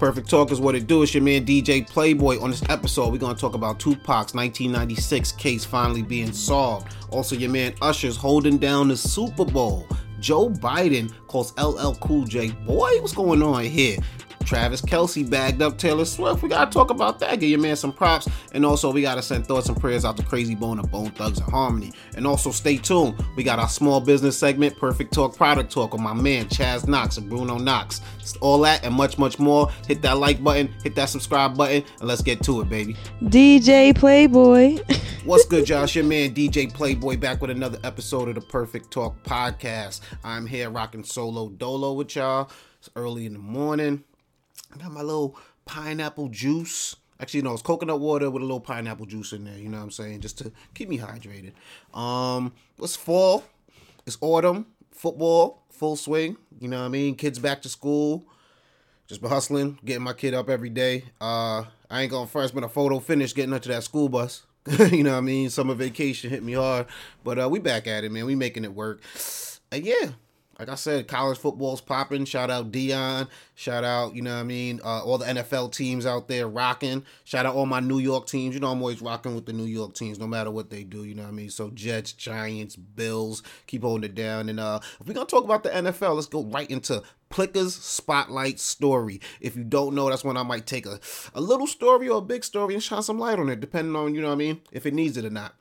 Perfect Talk is what it do. It's your man DJ Playboy. On this episode, we're going to talk about Tupac's 1996 case finally being solved. Also, your man Usher's holding down the Super Bowl. Joe Biden calls LL Cool J. Boy, what's going on here? Travis Kelce bagged up Taylor Swift. We got to talk about that. Give your man some props. And also, we got to send thoughts and prayers out to Krayzie Bone and Bone Thugs-N-Harmony. And also, stay tuned. We got our small business segment, Perfect Talk Product Talk, with my man, Chaz Knox and Bruno Knox. All that and much, much more. Hit that like button. Hit that subscribe button. And let's get to it, baby. DJ Playboy. What's good, Josh? Your man, DJ Playboy, back with another episode of the Perfect Talk Podcast. I'm here rocking solo dolo with y'all. It's early in the morning. I got my little pineapple juice. Actually, no, it's coconut water with a little pineapple juice in there. You know what I'm saying? Just to keep me hydrated. It's fall. It's autumn. Football, full swing. You know what I mean? Kids back to school. Just been hustling, getting my kid up every day. I ain't gonna first been a photo finish getting up to that school bus. You know what I mean? Summer vacation hit me hard. But we back at it, man. We making it work. Yeah. Like I said, college football's popping. Shout out Dion. Shout out, you know what I mean, all the NFL teams out there rocking. Shout out all my New York teams. You know, I'm always rocking with the New York teams, no matter what they do, you know what I mean? So Jets, Giants, Bills, keep holding it down. And if we're going to talk about the NFL, let's go right into Plicker's Spotlight Story. If you don't know, that's when I might take a little story or a big story and shine some light on it, depending on, you know what I mean, if it needs it or not.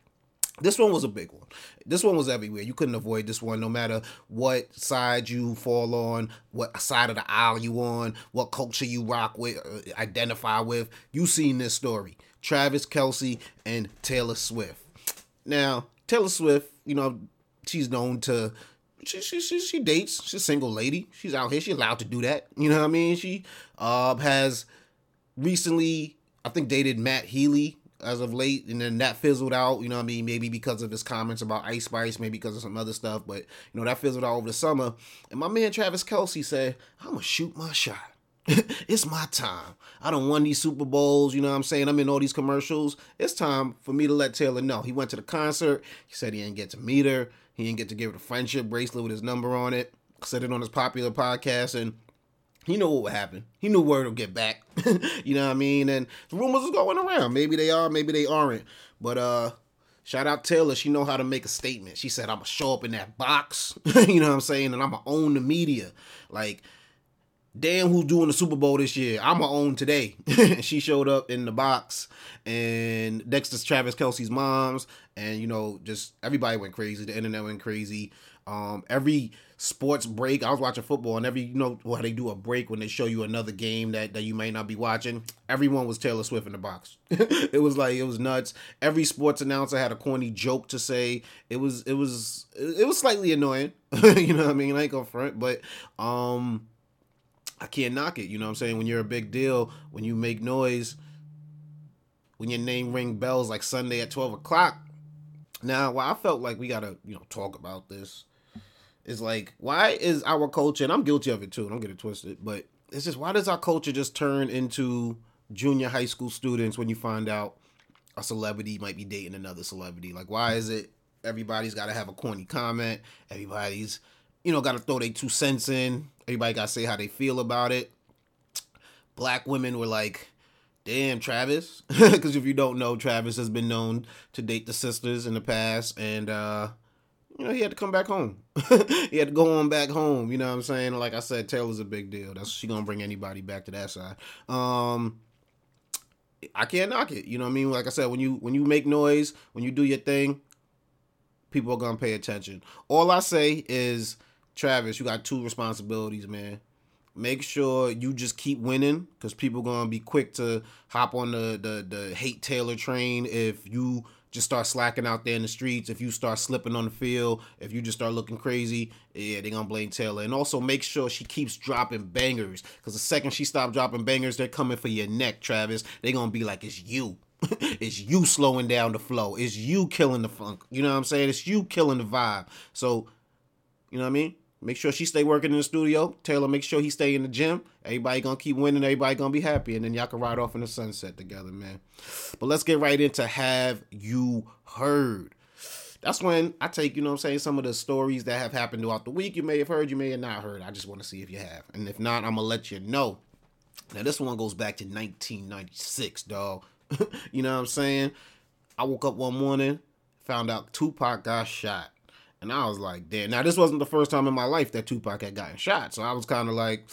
This one was a big one. This one was everywhere. You couldn't avoid this one, no matter what side you fall on, what side of the aisle you on, what culture you rock with, identify with. You seen this story. Travis Kelce and Taylor Swift. Now, Taylor Swift, you know, she's known to... She dates. She's a single lady. She's out here. She's allowed to do that. You know what I mean? She has recently, I think, dated Matt Healy as of late, and then that fizzled out, you know what I mean, maybe because of his comments about Ice Spice, maybe because of some other stuff, but, you know, that fizzled out over the summer, and my man Travis Kelce said, I'm gonna shoot my shot. It's my time. I done won these Super Bowls, you know what I'm saying, I'm in all these commercials, it's time for me to let Taylor know. He went to the concert, he said he didn't get to meet her, he didn't get to give her the friendship bracelet with his number on it, said it on his popular podcast, and he knew what would happen. He knew word would get back. You know what I mean? And the rumors was going around. Maybe they are, maybe they aren't. But shout out Taylor. She know how to make a statement. She said, I'm going to show up in that box. You know what I'm saying? And I'm going to own the media. Like, damn, who's doing the Super Bowl this year? I'm going to own today. She showed up in the box. And next to Travis Kelce's moms. And, you know, just everybody went crazy. The internet went crazy. Every sports break, I was watching football, and every, you know, well, they do a break when they show you another game that you may not be watching, everyone was Taylor Swift in the box. It was like, it was nuts. Every sports announcer had a corny joke to say. It was slightly annoying. You know what I mean? I ain't gonna front, but, I can't knock it. You know what I'm saying? When you're a big deal, when you make noise, when your name ring bells, like Sunday at 12 o'clock. Now, why I felt like we gotta, you know, talk about this. It's like, why is our culture, and I'm guilty of it too, don't get it twisted, but it's just, why does our culture just turn into junior high school students when you find out a celebrity might be dating another celebrity? Like, why is it everybody's got to have a corny comment? Everybody's, you know, got to throw their 2 cents in. Everybody got to say how they feel about it. Black women were like, damn, Travis. Because if you don't know, Travis has been known to date the sisters in the past, and, you know, he had to come back home. He had to go on back home. You know what I'm saying? Like I said, Taylor's a big deal. That's, she gonna bring anybody back to that side. I can't knock it. You know what I mean? Like I said, when you make noise, when you do your thing, people are gonna pay attention. All I say is, Travis, you got 2 responsibilities, man. Make sure you just keep winning, because people gonna be quick to hop on the hate Taylor train if you just start slacking out there in the streets. If you start slipping on the field, if you just start looking crazy, yeah, they're going to blame Taylor. And also make sure she keeps dropping bangers, because the second she stops dropping bangers, they're coming for your neck, Travis. They're going to be like, it's you. It's you slowing down the flow. It's you killing the funk. You know what I'm saying? It's you killing the vibe. So, you know what I mean? Make sure she stay working in the studio. Taylor, make sure he stay in the gym. Everybody going to keep winning. Everybody going to be happy. And then y'all can ride off in the sunset together, man. But let's get right into Have You Heard? That's when I take, you know what I'm saying, some of the stories that have happened throughout the week. You may have heard, you may have not heard. I just want to see if you have. And if not, I'm going to let you know. Now, this one goes back to 1996, dog. You know what I'm saying? I woke up one morning, found out Tupac got shot. And I was like, damn. Now, this wasn't the first time in my life that Tupac had gotten shot. So I was kind of like,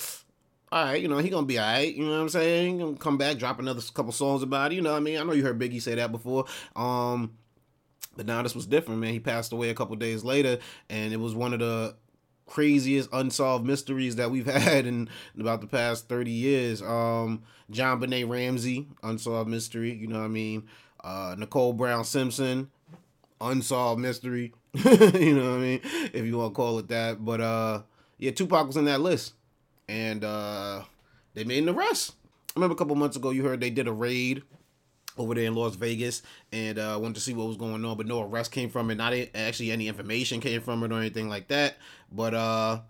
all right, you know, he going to be all right. You know what I'm saying? He going to come back, drop another couple songs about it. You know what I mean? I know you heard Biggie say that before. But now this was different, man. He passed away a couple days later, and it was one of the craziest unsolved mysteries that we've had in about the past 30 years. JonBenet Ramsey, unsolved mystery, you know what I mean? Nicole Brown Simpson, unsolved mystery, you know what I mean? If you want to call it that. But yeah, Tupac was in that list, and they made an arrest. I remember a couple months ago, you heard they did a raid over there in Las Vegas, and wanted to see what was going on, but no arrest came from it, not actually any information came from it or anything like that, but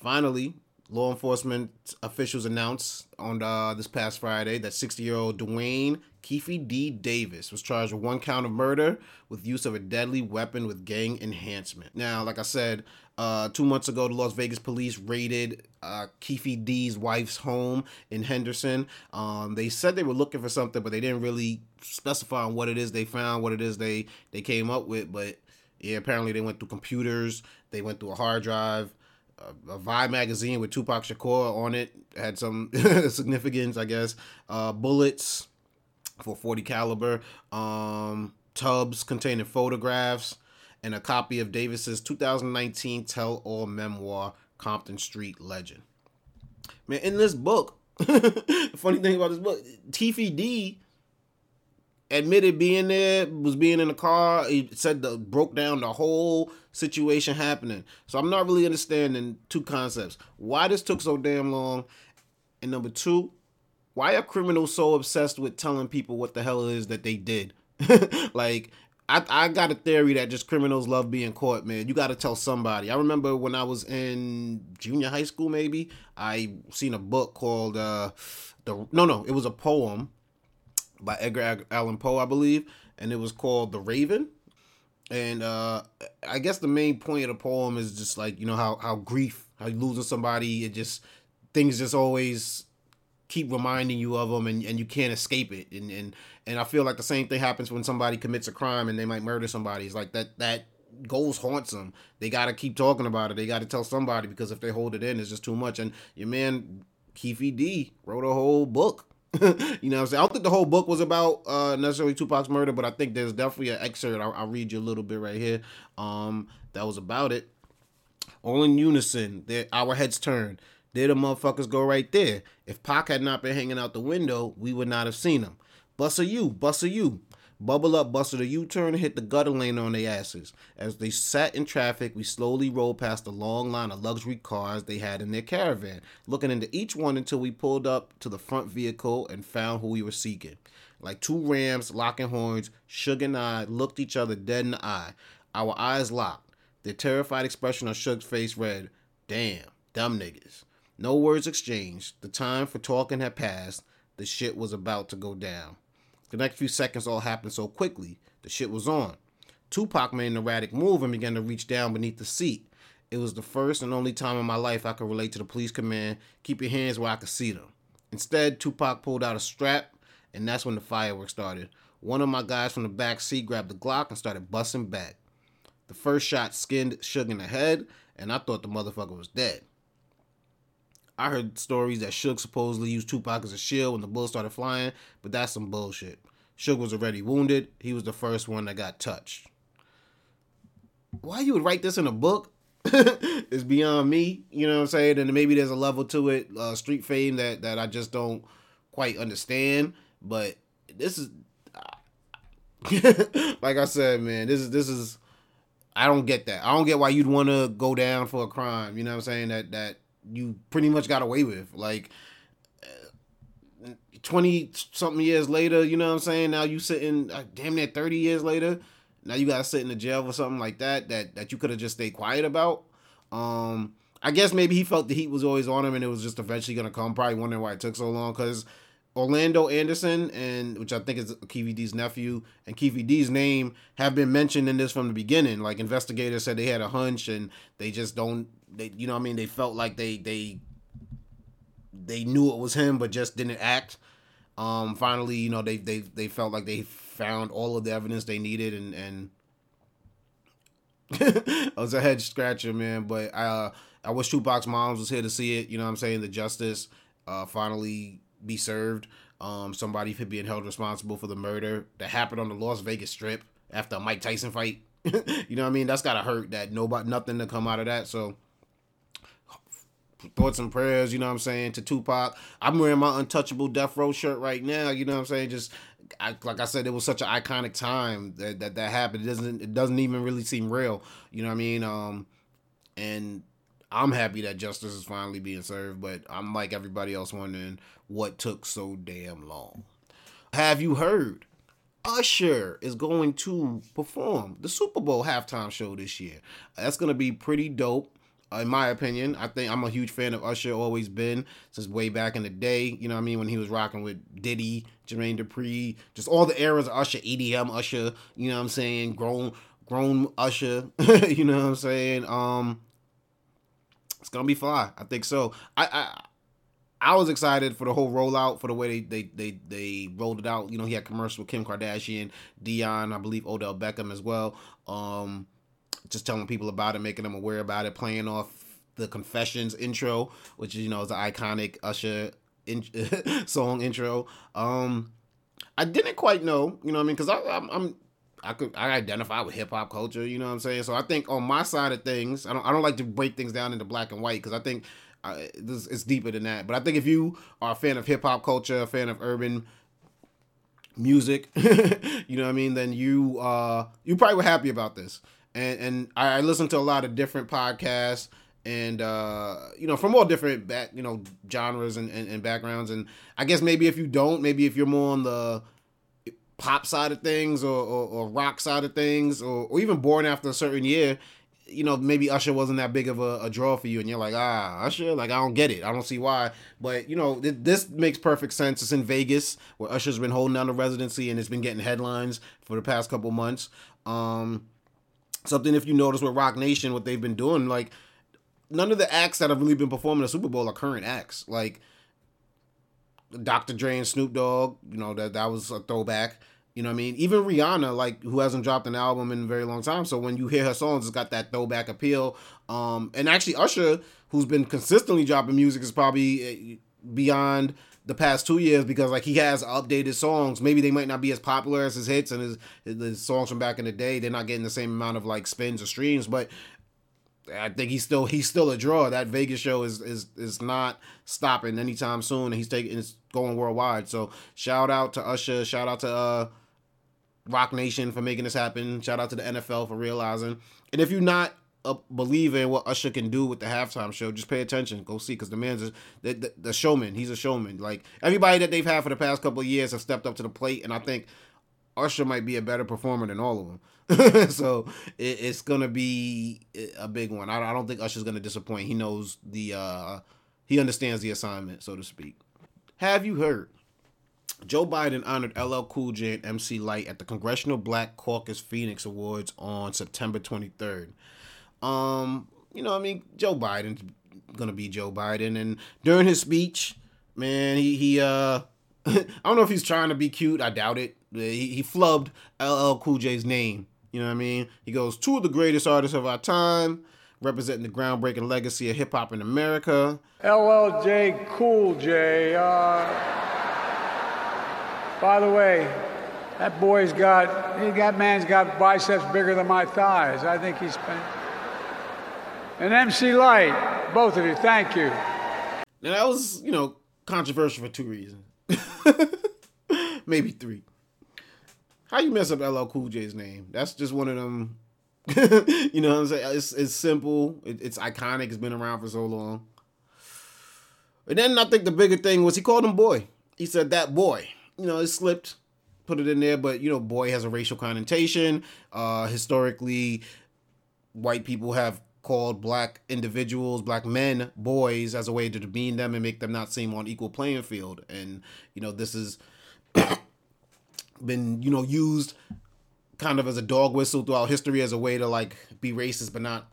finally, law enforcement officials announced on this past Friday that 60-year-old Dwayne Keefe D. Davis was charged with one count of murder with use of a deadly weapon with gang enhancement. Now, like I said, 2 months ago, the Las Vegas police raided Keefe D.'s wife's home in Henderson. They said they were looking for something, but they didn't really specify on what it is they found, what it is they came up with. But yeah, apparently they went through computers, they went through a hard drive, a Vibe magazine with Tupac Shakur on it, had some significance, I guess, bullets for .40 caliber, tubs containing photographs, and a copy of Davis's 2019 tell-all memoir, Compton Street Legend. Man, in this book, the funny thing about this book, Keefe D admitted being there, was being in the car. He said broke down the whole situation happening. So I'm not really understanding two concepts. Why this took so damn long, and number two, why are criminals so obsessed with telling people what the hell it is that they did? Like, I got a theory that just criminals love being caught, man. You got to tell somebody. I remember when I was in junior high school, maybe, I seen a book called, it was a poem by Edgar Allan Poe, I believe, and it was called The Raven. And I guess the main point of the poem is just like, you know, how grief, how you losing somebody, it just, things just always keep reminding you of them, and you can't escape it. And I feel like the same thing happens when somebody commits a crime and they might murder somebody. It's like that ghost haunts them. They got to keep talking about it. They got to tell somebody, because if they hold it in, it's just too much. And your man, Keefe D, wrote a whole book. You know what I'm saying? I don't think the whole book was about necessarily Tupac's murder, but I think there's definitely an excerpt. I'll read you a little bit right here. That was about it. All in unison, our heads turned. There the motherfuckers go right there. If Pac had not been hanging out the window, we would not have seen him. Buster you. Bubble up, busted a U-turn, and hit the gutter lane on their asses. As they sat in traffic, we slowly rolled past the long line of luxury cars they had in their caravan, looking into each one until we pulled up to the front vehicle and found who we were seeking. Like two rams locking horns, Suge and I looked each other dead in the eye. Our eyes locked. The terrified expression on Suge's face read, "Damn, dumb niggas." No words exchanged. The time for talking had passed. The shit was about to go down. The next few seconds all happened so quickly. The shit was on. Tupac made an erratic move and began to reach down beneath the seat. It was the first and only time in my life I could relate to the police command, keep your hands where I could see them. Instead, Tupac pulled out a strap, and that's when the fireworks started. One of my guys from the back seat grabbed the Glock and started busting back. The first shot skinned Suge in the head, and I thought the motherfucker was dead. I heard stories that Suge supposedly used Tupac as a shield when the bullets started flying, but that's some bullshit. Suge was already wounded. He was the first one that got touched. Why you would write this in a book is beyond me, you know what I'm saying? And maybe there's a level to it, street fame, that I just don't quite understand. But this is, like I said, man, this is, I don't get that. I don't get why you'd want to go down for a crime, you know what I'm saying, that you pretty much got away with, like, 20 something years later, you know what I'm saying, now you sitting, damn near 30 years later, now you gotta sit in the jail for something like that you could have just stayed quiet about. I guess maybe he felt the heat was always on him, and it was just eventually gonna come, probably wondering why it took so long, because Orlando Anderson, and which I think is Keefe D's nephew, and Keefe D's name have been mentioned in this from the beginning. Like, investigators said they had a hunch, and they just don't, they, you know what I mean, they felt like they they knew it was him, but just didn't act. Finally, you know, they felt like they found all of the evidence they needed, and it was a head scratcher, man. But I wish Tupac's mom was here to see it. You know what I'm saying? The justice finally be served. Somebody for being held responsible for the murder that happened on the Las Vegas Strip after a Mike Tyson fight. You know what I mean? That's gotta hurt. That nobody, nothing to come out of that. So thoughts and prayers, you know what I'm saying, to Tupac. I'm wearing my Untouchable Death Row shirt right now, you know what I'm saying? Just like I said, it was such an iconic time that happened. It doesn't even really seem real, you know what I mean? And I'm happy that justice is finally being served, but I'm like everybody else wondering what took so damn long. Have you heard? Usher is going to perform the Super Bowl halftime show this year. That's going to be pretty dope. In my opinion, I think I'm a huge fan of Usher, always been, since way back in the day, you know what I mean, when he was rocking with Diddy, Jermaine Dupri, just all the eras of Usher, EDM Usher, you know what I'm saying, grown Usher, you know what I'm saying, it's gonna be fly, I think so. I was excited for the whole rollout, for the way they rolled it out. You know, he had commercials with Kim Kardashian, Dion, I believe Odell Beckham as well, just telling people about it, making them aware about it, playing off the Confessions intro, which, you know, is the iconic Usher song intro. I didn't quite know, you know what I mean? Because I identify with hip hop culture, you know what I'm saying? So I think on my side of things, I don't like to break things down into black and white, because I think it's deeper than that. But I think if you are a fan of hip hop culture, a fan of urban music, you know what I mean, then you probably were happy about this. And I listened to a lot of different podcasts and, you know, from all different, genres and backgrounds. And I guess maybe if you're more on the pop side of things or rock side of things or even born after a certain year, you know, maybe Usher wasn't that big of a draw for you. And you're like, Usher, like, I don't get it. I don't see why. But, you know, this makes perfect sense. It's in Vegas where Usher's been holding down the residency and it's been getting headlines for the past couple months. Something, if you notice with Rock Nation, what they've been doing, like, none of the acts that have really been performing the Super Bowl are current acts. Like, Dr. Dre and Snoop Dogg, you know, that was a throwback. You know what I mean? Even Rihanna, like, who hasn't dropped an album in a very long time. So when you hear her songs, it's got that throwback appeal. And actually, Usher, who's been consistently dropping music, is probably beyond the past 2 years, because like he has updated songs. Maybe they might not be as popular as his hits and his songs from back in the day. They're not getting the same amount of like spins or streams, but I think he's still a draw. That Vegas show is not stopping anytime soon, and it's going worldwide. So shout out to Usher, shout out to Rock Nation for making this happen. Shout out to the NFL for realizing. And if you're not a believer in what Usher can do with the halftime show, just pay attention, go see, because the man's the showman. He's a showman. Like, everybody that they've had for the past couple of years have stepped up to the plate, and I think Usher might be a better performer than all of them. So it's gonna be a big one. I don't think Usher's gonna disappoint. He knows he understands the assignment, so to speak. Have you heard? Joe Biden honored LL Cool J and MC Lyte at the Congressional Black Caucus Phoenix Awards on September 23rd. You know what I mean? Joe Biden's gonna be Joe Biden, and during his speech, man, he I don't know if he's trying to be cute, I doubt it. He flubbed LL Cool J's name, you know what I mean? He goes, two of the greatest artists of our time, representing the groundbreaking legacy of hip-hop in America. LL Cool J, by the way, that boy's got, that man's got biceps bigger than my thighs. I think he's been... And MC Lyte, both of you, thank you. Now that was, you know, controversial for two reasons. Maybe three. How you mess up LL Cool J's name? That's just one of them, you know what I'm saying? It's simple. It's iconic. It's been around for so long. And then I think the bigger thing was he called him boy. He said that boy. You know, it slipped, put it in there, but, you know, boy has a racial connotation. Historically, white people have called black individuals, black men, boys as a way to demean them and make them not seem on equal playing field. And, you know, this has been, you know, used kind of as a dog whistle throughout history as a way to, like, be racist but not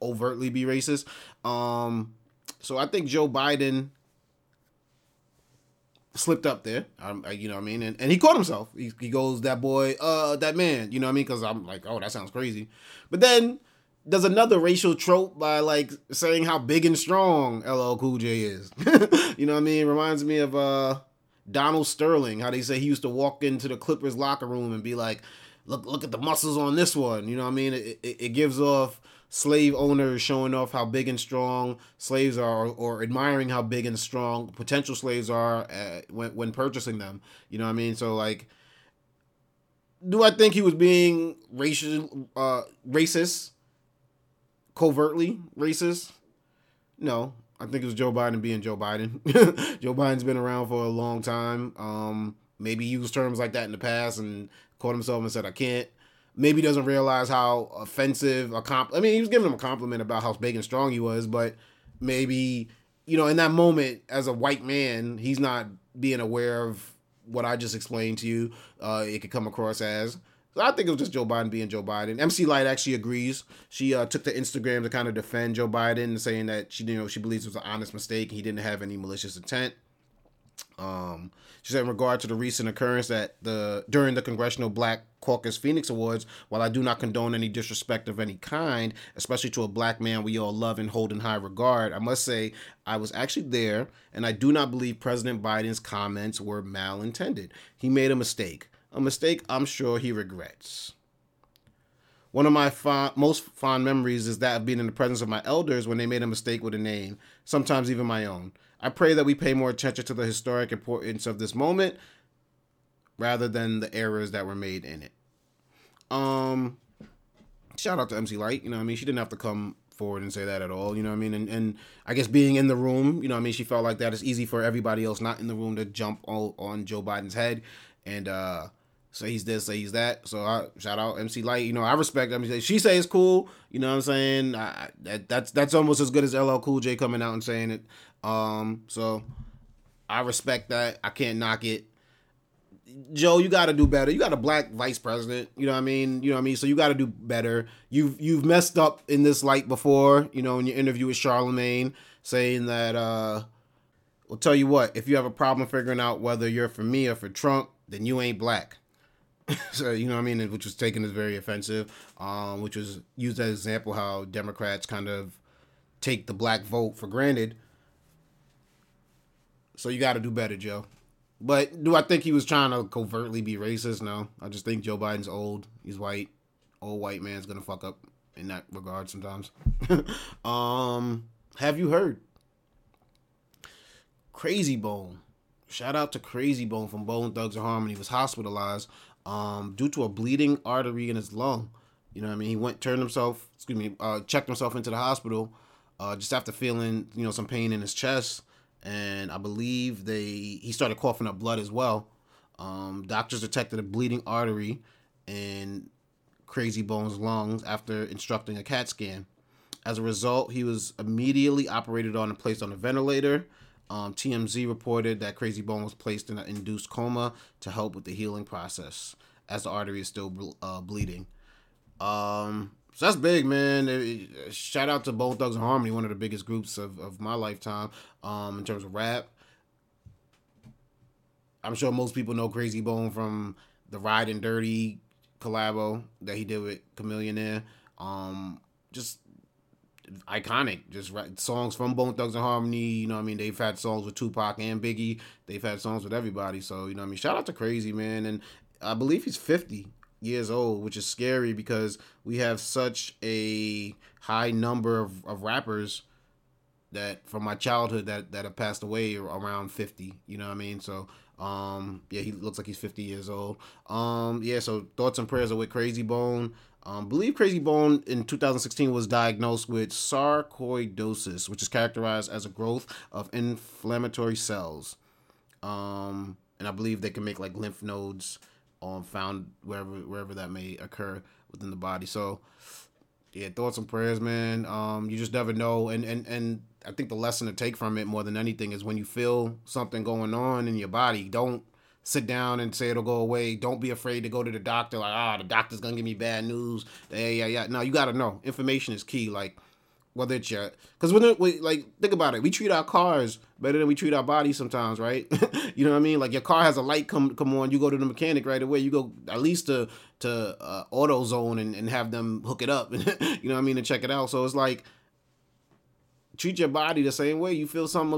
overtly be racist. So I think Joe Biden slipped up there. You know what I mean? And he caught himself. He goes, that boy, that man, you know what I mean? Because I'm like, oh, that sounds crazy. But then there's another racial trope by like saying how big and strong LL Cool J is. You know what I mean? Reminds me of Donald Sterling, how they say he used to walk into the Clippers locker room and be like, look at the muscles on this one. You know what I mean? It gives off slave owners showing off how big and strong slaves are, or admiring how big and strong potential slaves are when purchasing them. You know what I mean? So like, do I think he was being racist, covertly racist? No, I think it was Joe Biden being Joe Biden. Joe Biden's been around for a long time. Maybe he used terms like that in the past and caught himself and said, I can't. Maybe he doesn't realize how offensive I mean, he was giving him a compliment about how big and strong he was, but maybe, you know, in that moment, as a white man, he's not being aware of what I just explained to you. It could come across as. So I think it was just Joe Biden being Joe Biden. MC Lyte actually agrees. She took to Instagram to kind of defend Joe Biden, saying that she believes it was an honest mistake and he didn't have any malicious intent. She said, in regard to the recent occurrence during the Congressional Black Caucus Phoenix Awards, while I do not condone any disrespect of any kind, especially to a black man we all love and hold in high regard, I must say I was actually there, and I do not believe President Biden's comments were malintended. He made a mistake I'm sure he regrets. One of my most fond memories is that of being in the presence of my elders when they made a mistake with a name, sometimes even my own. I pray that we pay more attention to the historic importance of this moment rather than the errors that were made in it. Shout out to MC Lyte, you know what I mean? She didn't have to come forward and say that at all, you know what I mean? And I guess being in the room, you know what I mean? She felt like that it's easy for everybody else not in the room to jump on Joe Biden's head and say he's this, say he's that. So I shout out MC Lyte. You know, I respect MC. She says it's cool, you know what I'm saying? That's almost as good as LL Cool J coming out and saying it. So I respect that. I can't knock it. Joe, you got to do better. You got a black vice president. You know what I mean? You know what I mean? So you got to do better. You've messed up in this light before, you know, in your interview with Charlemagne, saying that, we'll tell you what, if you have a problem figuring out whether you're for me or for Trump, then you ain't black. So, you know what I mean? Which was taken as very offensive, which was used as an example how Democrats kind of take the black vote for granted. So you got to do better, Joe. But do I think he was trying to covertly be racist? No. I just think Joe Biden's old. He's white. Old white man's going to fuck up in that regard sometimes. Have you heard? Krayzie Bone. Shout out to Krayzie Bone from Bone Thugs-N-Harmony. He was hospitalized due to a bleeding artery in his lung. You know what I mean? He checked himself into the hospital just after feeling, you know, some pain in his chest. And I believe he started coughing up blood as well. Doctors detected a bleeding artery in Krayzie Bone's lungs after instructing a CAT scan. As a result, he was immediately operated on and placed on a ventilator. TMZ reported that Krayzie Bone was placed in an induced coma to help with the healing process, as the artery is still bleeding. So that's big, man. Shout out to Bone Thugs-N-Harmony, one of the biggest groups of my lifetime in terms of rap. I'm sure most people know Krayzie Bone from the Ride and Dirty collabo that he did with Chamillionaire. Just iconic. Just songs from Bone Thugs-N-Harmony. You know what I mean? They've had songs with Tupac and Biggie. They've had songs with everybody. So, you know what I mean? Shout out to Krayzie, man. And I believe he's 50 years old, which is scary because we have such a high number of rappers that from my childhood that have passed away around 50, you know what I mean? So, yeah, he looks like he's 50 years old. So thoughts and prayers are with Krayzie Bone. Believe Krayzie Bone in 2016 was diagnosed with sarcoidosis, which is characterized as a growth of inflammatory cells. And I believe they can make like lymph nodes found wherever that may occur within the body. So yeah, thoughts and prayers, man. You just never know. And I think the lesson to take from it more than anything is when you feel something going on in your body, don't sit down and say it'll go away. Don't be afraid to go to the doctor. Like, the doctor's going to give me bad news. Yeah. No, you got to know. Information is key. Like, whether it's your, because think about it, we treat our cars better than we treat our bodies sometimes, right? You know what I mean? Like your car has a light come on, you go to the mechanic right away. You go at least to AutoZone and have them hook it up, you know what I mean, and check it out. So it's like, treat your body the same way. You feel something a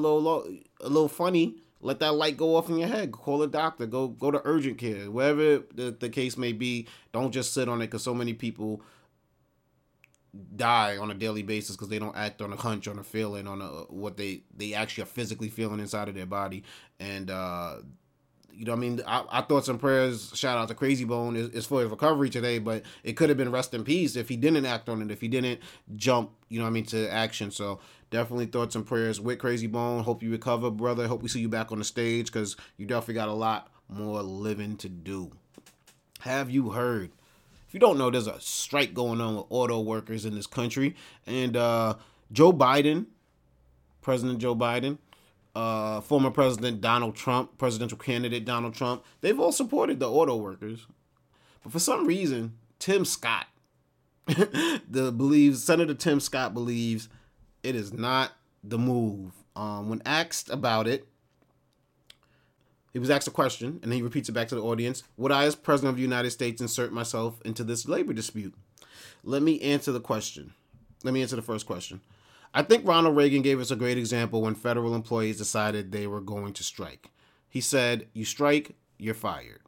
little funny, let that light go off in your head. Call a doctor. Go to urgent care. Wherever the case may be, don't just sit on it, because so many people die on a daily basis because they don't act on a hunch, on a feeling, on what they actually are physically feeling inside of their body. And, you know what I mean? Our thoughts and prayers, shout out to Krayzie Bone, is for his recovery today, but it could have been rest in peace if he didn't act on it, if he didn't jump, you know what I mean, to action. So definitely thoughts and prayers with Krayzie Bone. Hope you recover, brother. Hope we see you back on the stage, because you definitely got a lot more living to do. Have you heard? If you don't know, there's a strike going on with auto workers in this country. And Joe Biden, President Joe Biden, former President Donald Trump, presidential candidate Donald Trump, they've all supported the auto workers. But for some reason, Tim Scott Senator Tim Scott believes it is not the move. When asked about it, he was asked a question, and then he repeats it back to the audience. Would I, as President of the United States, insert myself into this labor dispute? Let me answer the first question. I think Ronald Reagan gave us a great example when federal employees decided they were going to strike. He said, you strike, you're fired.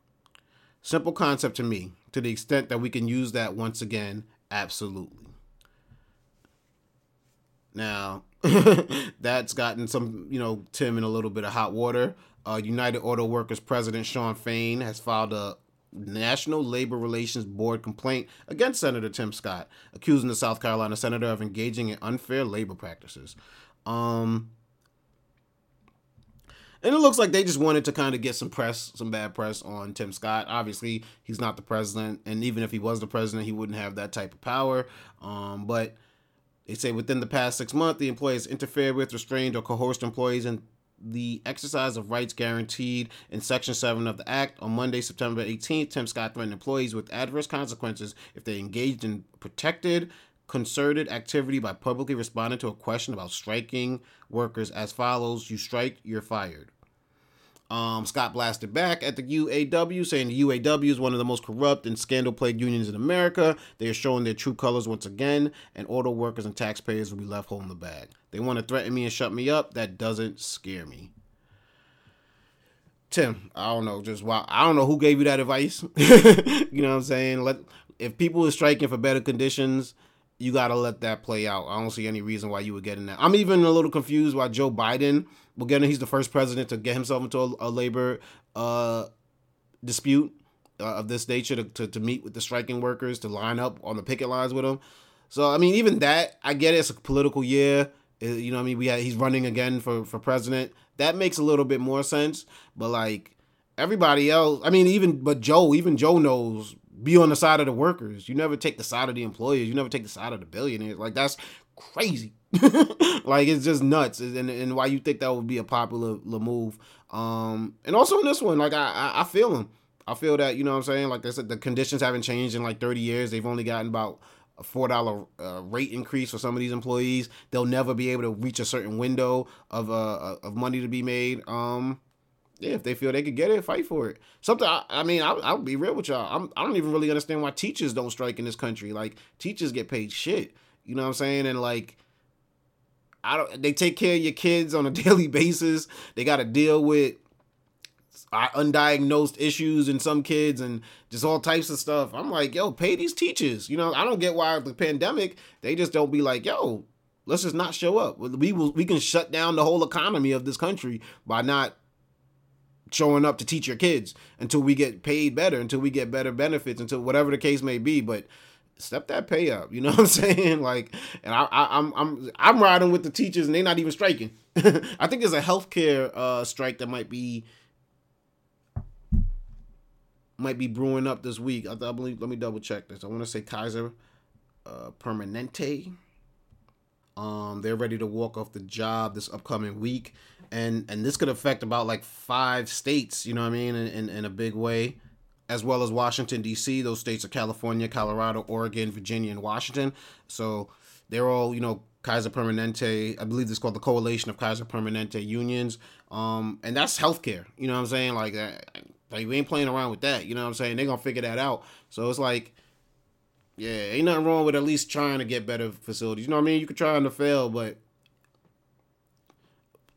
Simple concept to me, to the extent that we can use that once again, absolutely. Now, that's gotten some, Tim in a little bit of hot water. United Auto Workers President Sean Fain has filed a National Labor Relations Board complaint against Senator Tim Scott, accusing the South Carolina senator of engaging in unfair labor practices. And it looks like they just wanted to kind of get some bad press on Tim Scott. Obviously, he's not the president, and even if he was the president, he wouldn't have that type of power. But they say within the past 6 months, the employers interfered with, restrained, or coerced employees in the exercise of rights guaranteed in Section 7 of the Act. On Monday, September 18th, Tim Scott threatened employees with adverse consequences if they engaged in protected, concerted activity by publicly responding to a question about striking workers as follows: you strike, you're fired. Scott blasted back at the UAW, saying the UAW is one of the most corrupt and scandal-plagued unions in America. They are showing their true colors once again, and auto workers and taxpayers will be left holding the bag. They want to threaten me and shut me up. That doesn't scare me. Tim, I don't know, just wow. I don't know who gave you that advice. You know what I'm saying? If people are striking for better conditions, you got to let that play out. I don't see any reason why you were getting that. I'm even a little confused why Joe Biden, he's the first president to get himself into a labor dispute of this nature, to meet with the striking workers, to line up on the picket lines with them. So, I mean, even that, I get it. It's a political year. You know what I mean? He's running again for president. That makes a little bit more sense. But, like, everybody else, I mean, even Joe knows, be on the side of the workers. You never take the side of the employers. You never take the side of the billionaires. Like, that's crazy. Like, it's just nuts. And why you think that would be a popular move. And also in this one, like, I feel him. I feel that, you know what I'm saying? Like I said, the conditions haven't changed in like 30 years. They've only gotten about a $4 rate increase for some of these employees. They'll never be able to reach a certain window of money to be made. Yeah, if they feel they could get it, fight for it. I'll be real with y'all. I don't even really understand why teachers don't strike in this country. Like, teachers get paid shit. You know what I'm saying? And, like, they take care of your kids on a daily basis. They got to deal with undiagnosed issues in some kids and just all types of stuff. I'm like, yo, pay these teachers. You know, I don't get why the pandemic, they just don't be like, yo, let's just not show up. We can shut down the whole economy of this country by not showing up to teach your kids until we get paid better, until we get better benefits, until whatever the case may be. But step that pay up, you know what I'm saying? Like, and I'm riding with the teachers, and they're not even striking. I think there's a healthcare strike that might be brewing up this week. I believe. Let me double check this. I want to say Kaiser Permanente. They're ready to walk off the job this upcoming week. And this could affect about like 5 states, you know what I mean, in a big way, as well as Washington, D.C. Those states are California, Colorado, Oregon, Virginia, and Washington. So they're all, Kaiser Permanente. I believe it's called the Coalition of Kaiser Permanente Unions. And that's healthcare. You know what I'm saying? Like we ain't playing around with that. You know what I'm saying? They're going to figure that out. So it's like, yeah, ain't nothing wrong with at least trying to get better facilities. You know what I mean? You could try and to fail, but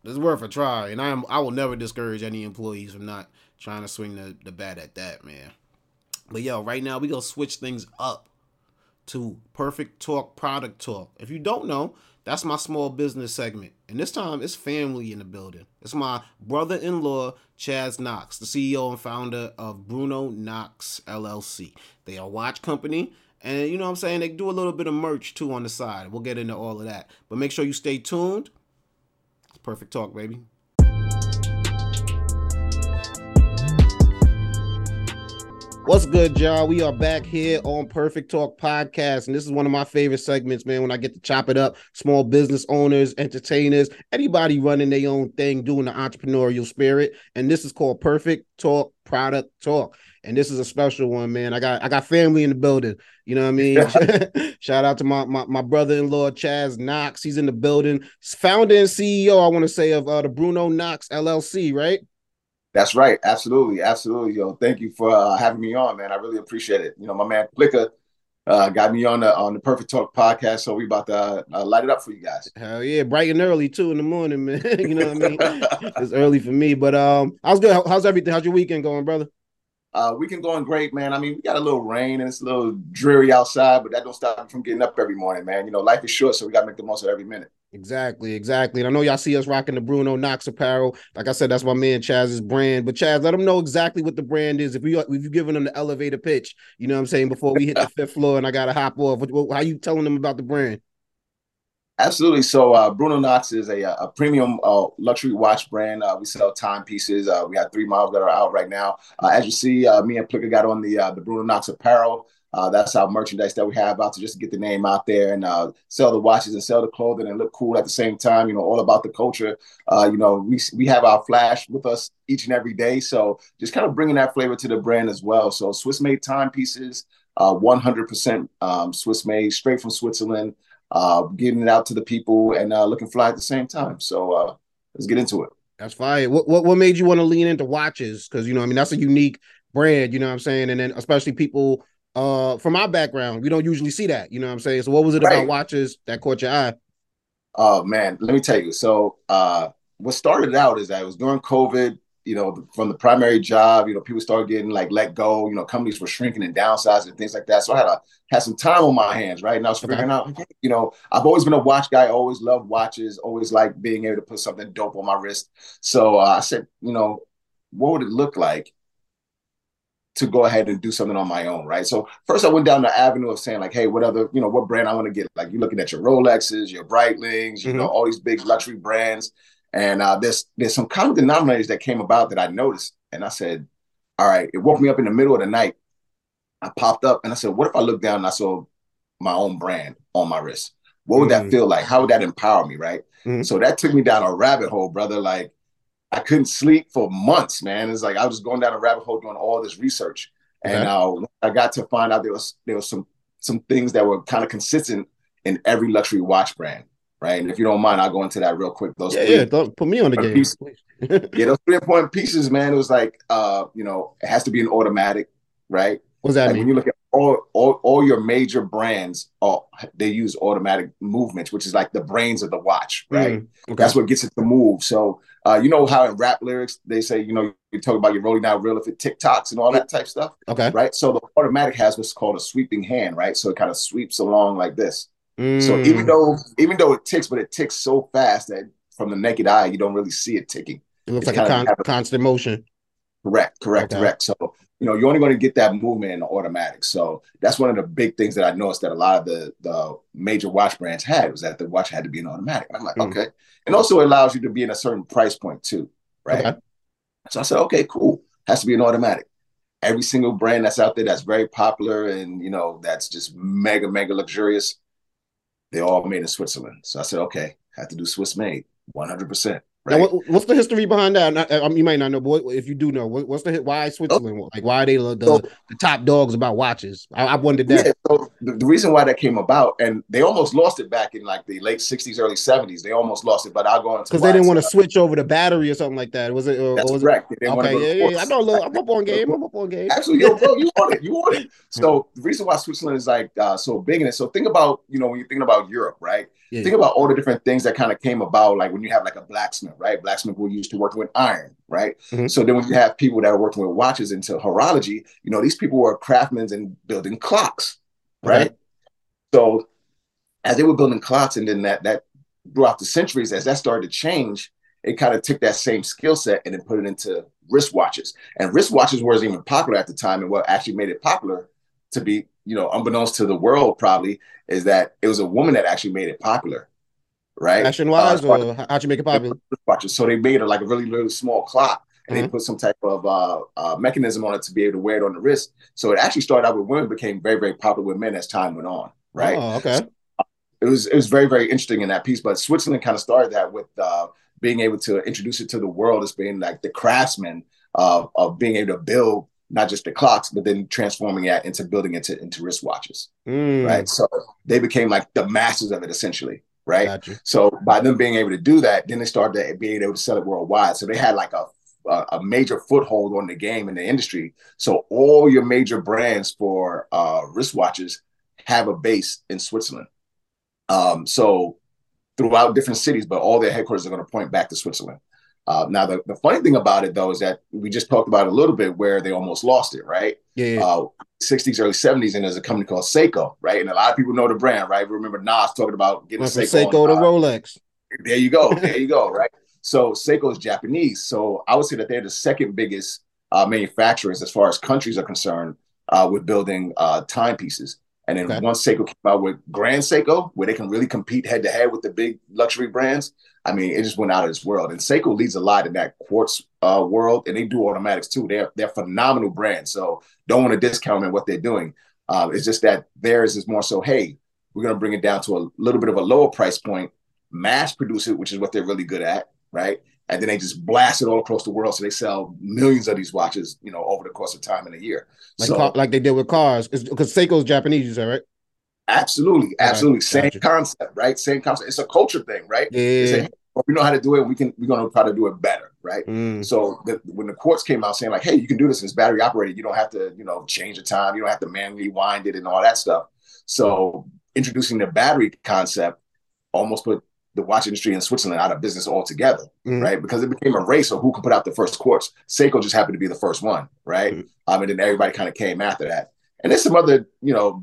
it's worth a try. And I will never discourage any employees from not trying to swing the bat at that, man. But yo, right now we gonna switch things up to Perfect Talk Product Talk. If you don't know, that's my small business segment. And this time it's family in the building. It's my brother-in-law, Chaz Knox, the CEO and founder of Bruno Knox LLC. They are a watch company. And you know what I'm saying? They do a little bit of merch too on the side. We'll get into all of that. But make sure you stay tuned. It's Perfect Talk, baby. What's good, y'all? We are back here on Perfect Talk Podcast, and this is one of my favorite segments, man, when I get to chop it up. Small business owners, entertainers, anybody running their own thing, doing the entrepreneurial spirit, and this is called Perfect Talk Product Talk, and this is a special one, man. I got family in the building, you know what I mean? Shout out to my brother-in-law, Chaz Knox. He's in the building. Founder and CEO, I want to say, of the Bruno Knox LLC, right? That's right. Absolutely. Absolutely. Yo, thank you for having me on, man. I really appreciate it. You know, my man Plicker got me on the Perfect Talk Podcast, so we about to light it up for you guys. Hell yeah. Bright and early, 2 a.m, man. You know what I mean? It's early for me, but how's good? How's everything? How's your weekend going, brother? Weekend going great, man. I mean, we got a little rain and it's a little dreary outside, but that don't stop me from getting up every morning, man. You know, life is short, so we got to make the most of every minute. Exactly. And I know y'all see us rocking the Bruno Knox apparel. Like I said, that's my man Chaz's brand. But Chaz, let them know exactly what the brand is. If you've given them the elevator pitch, you know what I'm saying, before we hit the fifth floor and I got to hop off, how you telling them about the brand? Absolutely. So Bruno Knox is a premium luxury watch brand. We sell timepieces. We got 3 models that are out right now. As you see, me and Plicker got on the Bruno Knox apparel. That's our merchandise that we have out to just get the name out there and sell the watches and sell the clothing and look cool at the same time. You know, all about the culture. You know, we have our flash with us each and every day. So just kind of bringing that flavor to the brand as well. So Swiss-made timepieces, 100% Swiss-made, straight from Switzerland, getting it out to the people and looking fly at the same time. So let's get into it. That's fine. What made you want to lean into watches? Because, you know, I mean, that's a unique brand, you know what I'm saying? And then especially people... from my background, we don't usually see that, you know what I'm saying? So what was it about watches that caught your eye? Oh, man, let me tell you. So what started out is that it was during COVID, you know, from the primary job, you know, people started getting like let go, you know, companies were shrinking and downsizing and things like that. So I had some time on my hands, right? And I was figuring out, you know, I've always been a watch guy, always loved watches, always like being able to put something dope on my wrist. So I said, you know, what would it look like to go ahead and do something on my own, right? So first I went down the avenue of saying like, hey, what other, you know, what brand I want to get? Like you're looking at your Rolexes, your Breitlings, you know, all these big luxury brands. And there's some common denominators that came about that I noticed. And I said, all right, it woke me up in the middle of the night. I popped up and I said, what if I looked down and I saw my own brand on my wrist? What would that feel like? How would that empower me, right? So that took me down a rabbit hole, brother. Like, I couldn't sleep for months, man. It's like I was just going down a rabbit hole doing all this research. And I got to find out there was some things that were kind of consistent in every luxury watch brand, right? And if you don't mind, I'll go into that real quick. Those put me on the game. Pieces, those 3 important pieces, man. It was like, you know, it has to be an automatic, right? What does that mean? When you look at all your major brands, they use automatic movements, which is like the brains of the watch, right? That's what gets it to move. So you know how in rap lyrics, they say, you know, you talk about your rolling out real if it tick-tocks and all that type stuff, right? So the automatic has what's called a sweeping hand, right? So it kind of sweeps along like this. So even though it ticks, but it ticks so fast that from the naked eye, you don't really see it ticking. It looks like a constant motion. Correct. So, you know, you're only going to get that movement in the automatic. So that's one of the big things that I noticed that a lot of the major watch brands had was that the watch had to be an automatic. And I'm like, okay. And also it allows you to be in a certain price point too, right? So I said, okay, cool. Has to be an automatic. Every single brand that's out there that's very popular and, you know, that's just mega, mega luxurious, they all made in Switzerland. So I said, okay, have to do Swiss made, 100%. Right? Now, what's the history behind that? You might not know, but if you do know, what's the why Switzerland? Oh. Like, why are they the top dogs about watches? I wondered that. Yeah, so the reason why that came about, and they almost lost it back in like the late 60s, early 70s. They almost lost it, but I'll go on to because they didn't want to switch over to battery or something like that. Was it? That's was correct. It? Okay, yeah. I know. Look, I'm up on game. Actually, yo, bro, you want it. So the reason why Switzerland is like so big in it. So think about, when you're thinking about Europe, right? Yeah, think about all the different things that kind of came about, like when you have like a blacksmith, right? Blacksmith were used to working with iron, right? Mm-hmm. So then when you have people that are working with watches into horology, these people were craftsmen and building clocks, right? Mm-hmm. So as they were building clocks, and then that throughout the centuries, as that started to change, it kind of took that same skill set and then put it into wristwatches. And wristwatches weren't even popular at the time, and what actually made it popular to be, unbeknownst to the world probably, is that it was a woman that actually made it popular, right? Fashion-wise, or how'd you make it popular? So they made it like a really, really small clock, and they put some type of mechanism on it to be able to wear it on the wrist. So it actually started out with women, became very, very popular with men as time went on, right? Oh, okay. So, it was very, very interesting in that piece, but Switzerland kind of started that with being able to introduce it to the world as being like the craftsman of being able to build not just the clocks, but then transforming that into building into wristwatches, right? So they became like the masters of it, essentially, right? Gotcha. So by them being able to do that, then they started being able to sell it worldwide. So they had like a major foothold on the game in the industry. So all your major brands for wristwatches have a base in Switzerland. So throughout different cities, but all their headquarters are going to point back to Switzerland. Now, the funny thing about it, though, is that we just talked about a little bit where they almost lost it, right? Yeah. 60s, early 70s, and there's a company called Seiko, right? And a lot of people know the brand, right? We remember Nas talking about getting Seiko to Rolex. There you go, right? So Seiko is Japanese. So I would say that they're the second biggest manufacturers as far as countries are concerned with building timepieces. And then once Seiko came out with Grand Seiko, where they can really compete head-to-head with the big luxury brands, I mean, it just went out of this world. And Seiko leads a lot in that quartz world, and they do automatics too. They're phenomenal brands, so don't want to discount them in what they're doing. It's just that theirs is more so, hey, we're going to bring it down to a little bit of a lower price point, mass produce it, which is what they're really good at, right? And then they just blast it all across the world, so they sell millions of these watches, over the course of time in a year. Like they did with cars, because Seiko's Japanese, you said, right? Absolutely. Right. Same concept, right? Same concept. It's a culture thing, right? Yeah. They say, hey, we know how to do it. We're going to try to do it better, right? So when the quartz came out saying like, hey, you can do this, and it's battery operated. You don't have to, change the time. You don't have to manually wind it and all that stuff. So introducing the battery concept almost put the watch industry in Switzerland out of business altogether, right? Because it became a race of who could put out the first quartz. Seiko just happened to be the first one, right? And then everybody kind of came after that. And there's some other,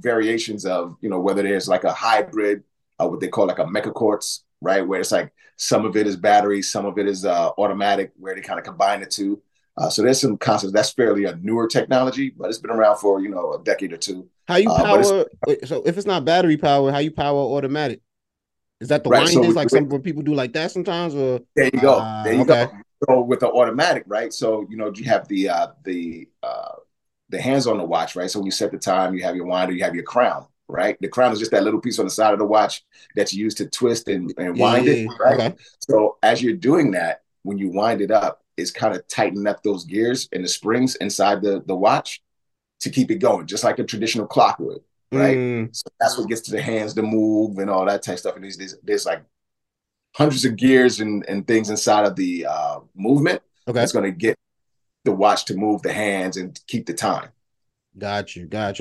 variations of, whether there's like a hybrid, what they call like a mecha quartz, right? Where it's like some of it is battery, some of it is automatic, where they kind of combine the two. So there's some concepts that's fairly a newer technology, but it's been around for, a decade or two. How you power, so if it's not battery power, how you power automatic? Is that the right, wind so is like some what people do like that sometimes? Or there you go. There you go. So with the automatic, right? So you have the hands on the watch, right? So when you set the time, you have your winder, you have your crown, right? The crown is just that little piece on the side of the watch that you use to twist and wind it, right? Okay. So as you're doing that, when you wind it up, it's kind of tightening up those gears and the springs inside the watch to keep it going, just like a traditional clock would. Right, so that's what gets to the hands to move and all that type of stuff. And there's like hundreds of gears and things inside of the movement that's going to get the watch to move the hands and keep the time. Got you. Okay.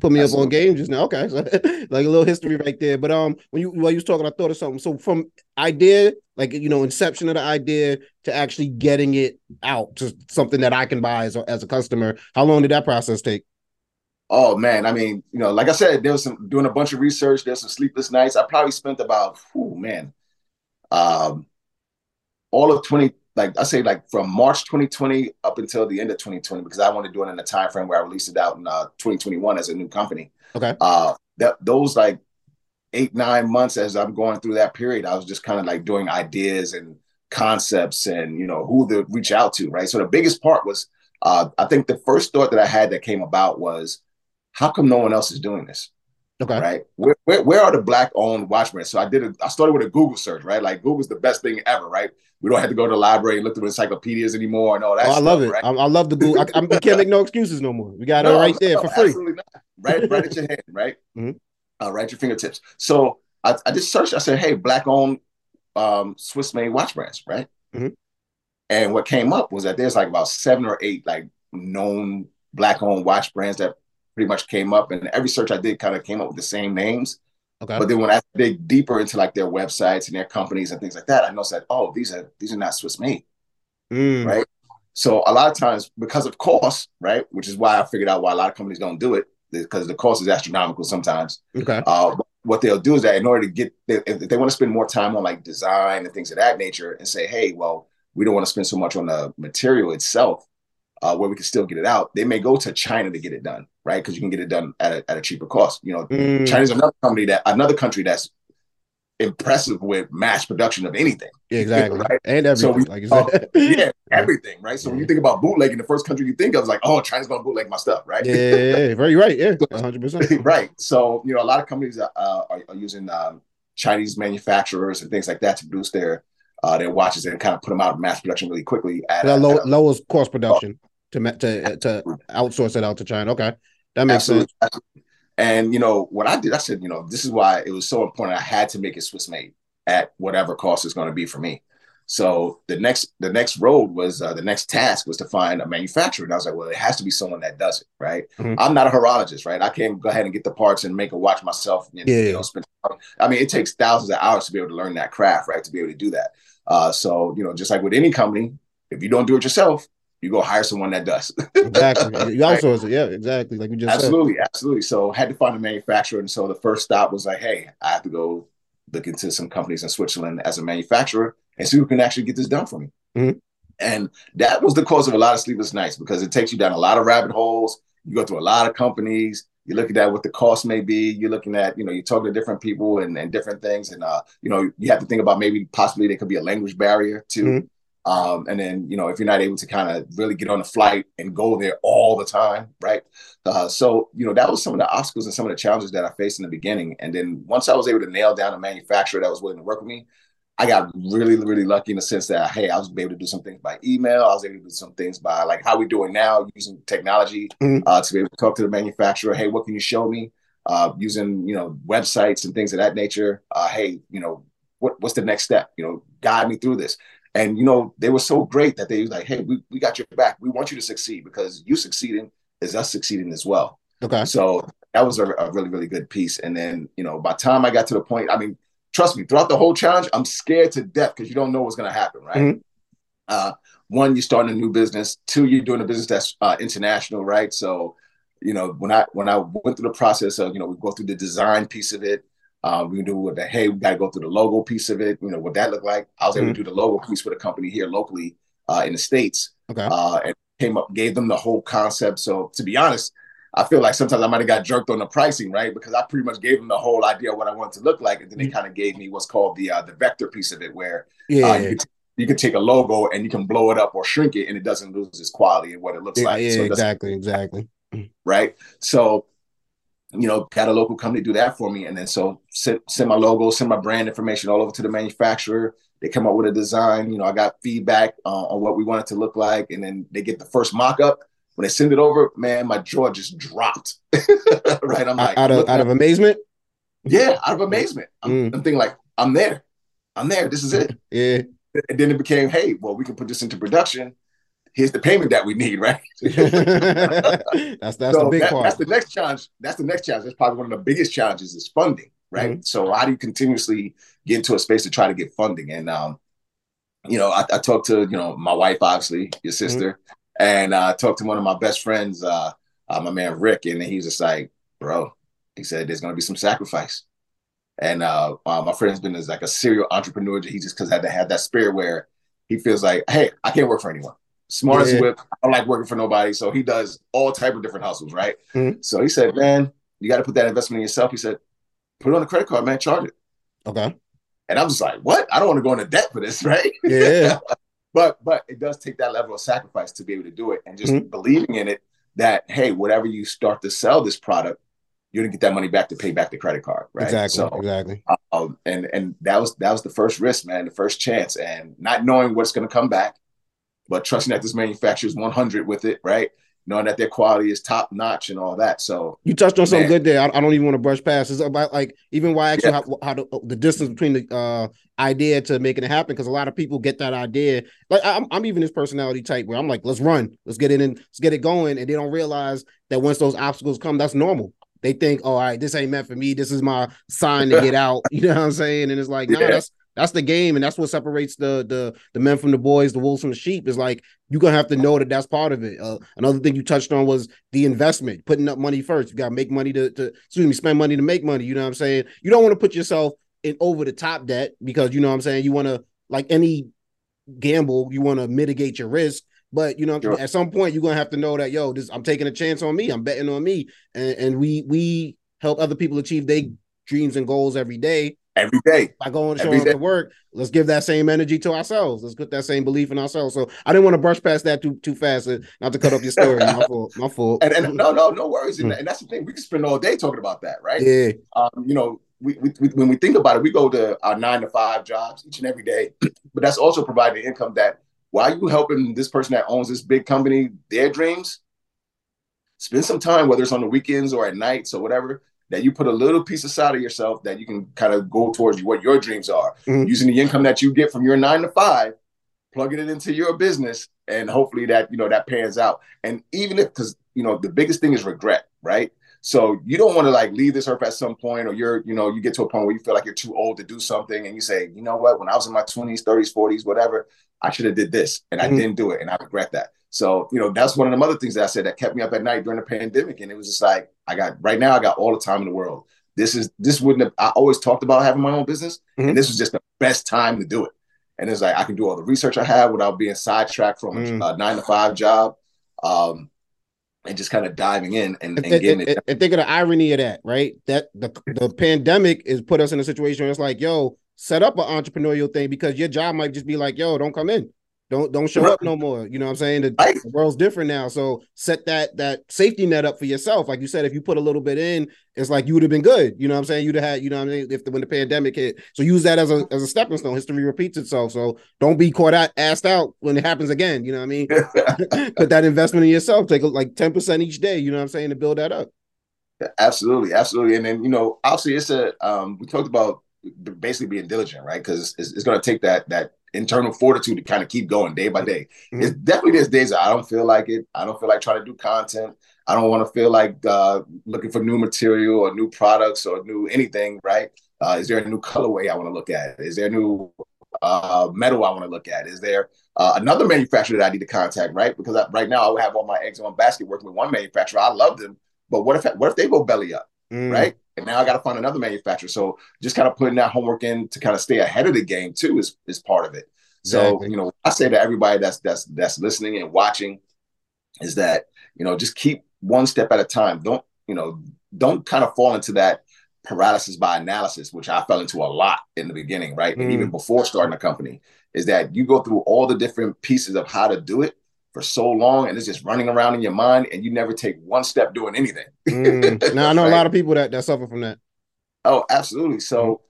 Put me Absolutely. Up on game just now. Okay, so, like a little history right there. But while you was talking, I thought of something. So from idea, like inception of the idea to actually getting it out to something that I can buy as a customer, how long did that process take? Oh man, I mean, like I said, there was some doing a bunch of research. There's some sleepless nights. I probably spent about, all of 20, like I say, like from March 2020 up until the end of 2020, because I wanted to do it in a time frame where I released it out in 2021 as a new company. Okay, those like 8-9 months as I'm going through that period, I was just kind of like doing ideas and concepts and who to reach out to, right? So the biggest part was, I think the first thought that I had that came about was, how come no one else is doing this? Okay. Right. Where are the black owned watch brands? So I started with a Google search, right? Like Google's the best thing ever, right? We don't have to go to the library and look through encyclopedias anymore and all that. Oh, stuff, I love it. Right? I love the Google. I can't make no excuses no more. We got it right there for free. Absolutely not. Right at your hand, right? Mm-hmm. Right at your fingertips. So I just searched. I said, hey, black owned Swiss made watch brands, right? Mm-hmm. And what came up was that there's like about 7 or 8 like known black owned watch brands that pretty much came up, and every search I did kind of came up with the same names. Okay. But then when I dig deeper into like their websites and their companies and things like that, I noticed that, oh, these are not Swiss made. Mm. Right. So a lot of times because of cost, right, which is why I figured out why a lot of companies don't do it, because the cost is astronomical sometimes. Okay. What they'll do is that in order to get, if they want to spend more time on like design and things of that nature and say, hey, well, we don't want to spend so much on the material itself, where we can still get it out, they may go to China to get it done, right? Because you can get it done at a cheaper cost. You know, China's another country that's impressive with mass production of anything. Yeah, exactly. Right? And everything. So we, like you said. Yeah, everything, right? So when you think about bootlegging, the first country you think of is like, oh, China's going to bootleg my stuff, right? Yeah, very right. Yeah, 100%. Right. So, you know, a lot of companies are using Chinese manufacturers and things like that to produce their watches and kind of put them out in mass production really quickly. At the lowest cost production. To outsource it out to China. Okay, that makes sense. Absolutely. And you know what I did? I said, you know, this is why it was so important. I had to make it Swiss made at whatever cost it's going to be for me. So the next task was to find a manufacturer. And I was like, well, it has to be someone that does it, right? Mm-hmm. I'm not a horologist, right? I can't go ahead and get the parts and make a watch myself. And, you know, it takes thousands of hours to be able to learn that craft, right? To be able to do that. So you know, just like with any company, if you don't do it yourself, you go hire someone that does. Exactly. You outsource it. Yeah, exactly. Like you just said. Absolutely. So I had to find a manufacturer. And so the first stop was like, hey, I have to go look into some companies in Switzerland as a manufacturer and see who can actually get this done for me. Mm-hmm. And that was the cause of a lot of sleepless nights because it takes you down a lot of rabbit holes. You go through a lot of companies. You're looking at what the cost may be. You're looking at, you know, you're talking to different people and different things. And, you know, you have to think about maybe possibly there could be a language barrier too. Mm-hmm. And then, you know, if you're not able to kind of really get on a flight and go there all the time, right? So, you know, that was some of the obstacles and some of the challenges that I faced in the beginning. And then once I was able to nail down a manufacturer that was willing to work with me, I got really, really lucky in the sense that, hey, I was able to do some things by email. I was able to do some things by like how we're doing now using technology to be able to talk to the manufacturer. Hey, what can you show me? Using, you know, websites and things of that nature. Hey, you know, what's the next step? You know, guide me through this. And, you know, they were so great that they was like, hey, we got your back. We want you to succeed because you succeeding is us succeeding as well. Okay. So that was a really, really good piece. And then, you know, by the time I got to the point, I mean, trust me, throughout the whole challenge, I'm scared to death because you don't know what's going to happen, right? Mm-hmm. One, you're starting a new business. Two, you're doing a business that's international, right? So, you know, when I went through the process of, you know, we go through the design piece of it. We do with the, hey, we got to go through the logo piece of it. You know, what that looked like. I was able to do the logo piece with a company here locally in the States. Okay. And gave them the whole concept. So to be honest, I feel like sometimes I might've got jerked on the pricing, right? Because I pretty much gave them the whole idea of what I wanted to look like. And then they kind of gave me what's called the vector piece of it, where you can take a logo and you can blow it up or shrink it and it doesn't lose its quality and what it looks like. Yeah, so exactly. Right. So, you know, got a local company do that for me. And then so send my logo, send my brand information all over to the manufacturer. They come up with a design. You know, I got feedback on what we want it to look like. And then they get the first mock-up. When they send it over, man, my jaw just dropped. Right? I'm like, out of amazement? Yeah, out of amazement. I'm thinking like, I'm there. This is it. Yeah. And then it became, hey, well, we can put this into production. Here's the payment that we need, right? that's so the big part. That's the next challenge. That's probably one of the biggest challenges is funding, right? Mm-hmm. So how do you continuously get into a space to try to get funding? And, you know, I talked to, you know, my wife, obviously, your sister, and I talked to one of my best friends, my man Rick, and he's just like, bro, he said, there's going to be some sacrifice. And my friend's been as like a serial entrepreneur. He just had to have that spirit where he feels like, hey, I can't work for anyone. Smart as whip. I don't like working for nobody. So he does all type of different hustles, right? Mm-hmm. So he said, man, you got to put that investment in yourself. He said, put it on a credit card, man, charge it. Okay. And I'm just like, what? I don't want to go into debt for this, right? Yeah. but it does take that level of sacrifice to be able to do it and just believing in it that, hey, whatever you start to sell this product, you didn't get that money back to pay back the credit card, right? Exactly. So, exactly. And that was the first risk, man, the first chance, and not knowing what's going to come back, but trusting that this manufacturer is 100 with it, right? Knowing that their quality is top notch and all that. So you touched on something good there. I don't even want to brush past. It's about like even why I asked you how the distance between the idea to making it happen, because a lot of people get that idea. Like I'm even this personality type where I'm like, let's run, let's get in and let's get it going, and they don't realize that once those obstacles come, that's normal. They think, oh, all right, this ain't meant for me. This is my sign to get out. You know what I'm saying? And it's like, no, that's the game, and that's what separates the men from the boys, the wolves from the sheep. Is like you're gonna have to know that that's part of it. Another thing you touched on was the investment, putting up money first. You gotta make money to spend money to make money. You know what I'm saying? You don't want to put yourself in over the top debt because you know what I'm saying. You want to, like any gamble, you want to mitigate your risk. But you know, at some point you're gonna have to know that I'm taking a chance on me. I'm betting on me, and we help other people achieve their dreams and goals every day. Every day. By going to show up to work, let's give that same energy to ourselves. Let's put that same belief in ourselves. So I didn't want to brush past that too fast, not to cut up your story. My fault. And no worries. And that's the thing. We can spend all day talking about that, right? Yeah. We when we think about it, we go to our 9-to-5 jobs each and every day, but that's also providing income that while you helping this person that owns this big company, their dreams, spend some time, whether it's on the weekends or at nights or whatever, that you put a little piece aside of yourself that you can kind of go towards what your dreams are. Mm-hmm. Using the income that you get from your 9-to-5, plugging it into your business, and hopefully that, that pans out. And even if, because, the biggest thing is regret, right? So you don't want to like leave this earth at some point, or you're, you get to a point where you feel like you're too old to do something and you say, you know what, when I was in my 20s, 30s, 40s, whatever, I should have did this and I didn't do it. And I regret that. So, that's one of the other things that I said that kept me up at night during the pandemic. And it was just like, I got all the time in the world. I always talked about having my own business, and this was just the best time to do it. And it's like, I can do all the research I have without being sidetracked from a 9-to-5 job. And just kind of diving in and getting it. And think of the irony of that, right? That the pandemic has put us in a situation where it's like, set up an entrepreneurial thing, because your job might just be like, don't come in. Don't show up no more. You know what I'm saying? The world's different now. So set that safety net up for yourself. Like you said, if you put a little bit in, it's like you would have been good. You know what I'm saying? You'd have had, when the pandemic hit. So use that as a stepping stone. History repeats itself. So don't be assed out when it happens again. You know what I mean? Put that investment in yourself. Take like 10% each day. You know what I'm saying? To build that up. Absolutely. Absolutely. And then, obviously it's we talked about basically being diligent, right? Because it's going to take that internal fortitude to kind of keep going day by day. Mm-hmm. It's definitely, there's days that I don't feel like it. I don't feel like trying to do content. I don't want to feel like looking for new material or new products or new anything, right? Is there a new colorway I want to look at? Is there a new metal I want to look at? Is there another manufacturer that I need to contact, right? Because right now I would have all my eggs in one basket working with one manufacturer. I love them, but what if they go belly up, right? And now I got to find another manufacturer. So just kind of putting that homework in to kind of stay ahead of the game too is part of it. Exactly. So, I say to everybody that's listening and watching is that, just keep one step at a time. Don't kind of fall into that paralysis by analysis, which I fell into a lot in the beginning, right? And even before starting a company, is that you go through all the different pieces of how to do it for so long, and it's just running around in your mind, and you never take one step doing anything. Now I know a lot of people that suffer from that. Oh, absolutely. So,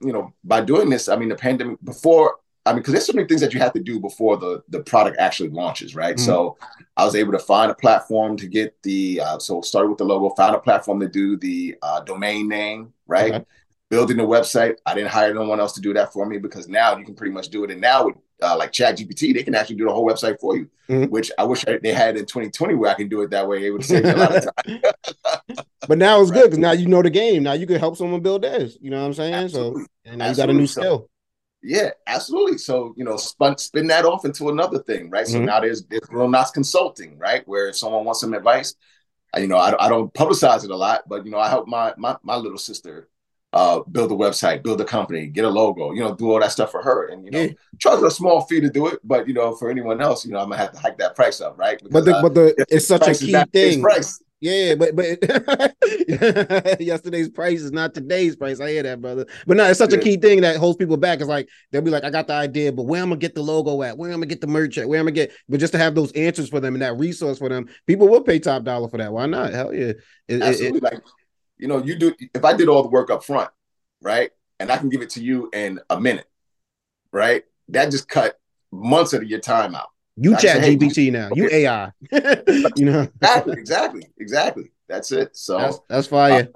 by doing this, I mean, the pandemic before, because there's so many things that you have to do before the product actually launches, right? So I was able to find a platform to get the, started with the logo, found a platform to do the domain name, right? Okay. Building the website. I didn't hire no one else to do that for me, because now you can pretty much do it. And now with like ChatGPT, they can actually do the whole website for you, which I wish they had in 2020 where I can do it that way. It would save me a lot of time. But now it's good, because now you know the game. Now you can help someone build theirs. You know what I'm saying? Absolutely. So and now you got a new skill. So, yeah, absolutely. So, spin that off into another thing, right? So now there's Bruno Knox Consulting, right? Where if someone wants some advice, I don't publicize it a lot, but, I help my little sister build a website, build a company, get a logo, do all that stuff for her. And, charge a small fee to do it. But, for anyone else, I'm going to have to hike that price up, right? Because, it's such a key thing. Yeah, but yesterday's price is not today's price. I hear that, brother. But no, it's such a key thing that holds people back. It's like, they'll be like, I got the idea, but where I'm going to get the logo at? Where I'm going to get the merch at? Where I'm going to get, but just to have those answers for them and that resource for them, people will pay top dollar for that. Why not? Hell yeah. Absolutely. you know, you do, if I did all the work up front, right, and I can give it to you in a minute, right, that just cut months of your time out. You chat GPT now. You AI. You know. Exactly. That's it. So that's fire.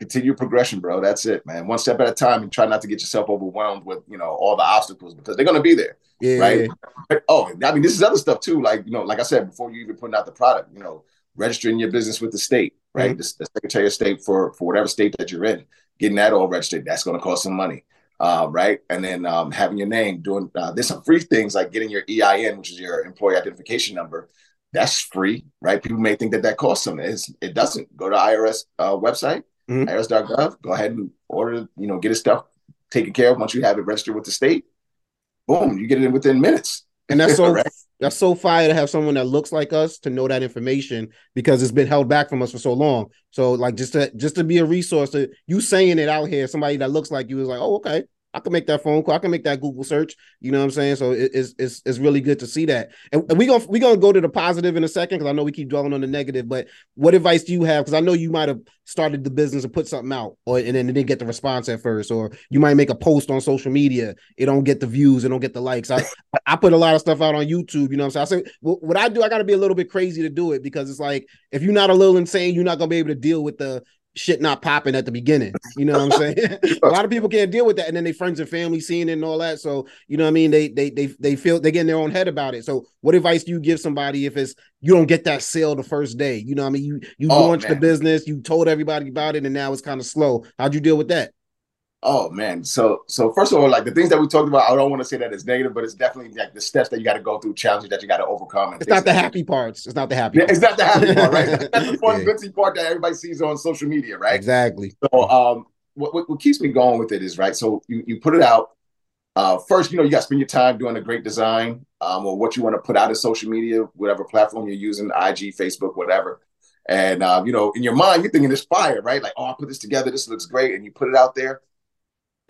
Continue progression, bro. That's it, man. One step at a time, and try not to get yourself overwhelmed with, you know, all the obstacles, because they're gonna be there. Yeah. Right. But, oh, I mean, this is other stuff too. Like, you know, like I said, before you even putting out the product, you know, registering your business with the state, right? Mm-hmm. The Secretary of State for whatever state that you're in, getting that all registered, that's gonna cost some money. Right. And then having your name, doing there's some free things like getting your EIN, which is your employee identification number. That's free. Right. People may think that that costs something. It doesn't. Go to IRS website, irs.gov. Go ahead and order, you know, get his stuff taken care of. Once you have it registered with the state, boom, you get it in within minutes. And that's so right? That's so fire to have someone that looks like us to know that information, because it's been held back from us for so long. So like just to be a resource, to you saying it out here, somebody that looks like you is like, oh, okay, I can make that phone call, I can make that Google search. You know what I'm saying? So it's really good to see that. And we gonna go to the positive in a second, because I know we keep dwelling on the negative. But what advice do you have? Because I know you might have started the business and put something out, and then it didn't get the response at first, or you might make a post on social media, it don't get the views, it don't get the likes. I put a lot of stuff out on YouTube. You know what I'm saying? I say what I do, I gotta be a little bit crazy to do it, because it's like if you're not a little insane, you're not gonna be able to deal with the shit not popping at the beginning. You know what I'm saying? A lot of people can't deal with that, and then their friends and family seeing it and all that. So you know what I mean? They feel they get in their own head about it. So what advice do you give somebody if it's you don't get that sale the first day? You know what I mean? You launched the business, you told everybody about it, and now it's kind of slow. How'd you deal with that? Oh man, so first of all, like the things that we talked about, I don't want to say that it's negative, but it's definitely like the steps that you got to go through, challenges that you got to overcome. And it's not the happy part, right? That's the fun, glitzy part that everybody sees on social media, right? Exactly. So what keeps me going with it is, right, so you put it out. First, you know, you got to spend your time doing a great design or what you want to put out in social media, whatever platform you're using, IG, Facebook, whatever. And, you know, in your mind, you're thinking it's fire, right? Like, oh, I put this together, this looks great. And you put it out there.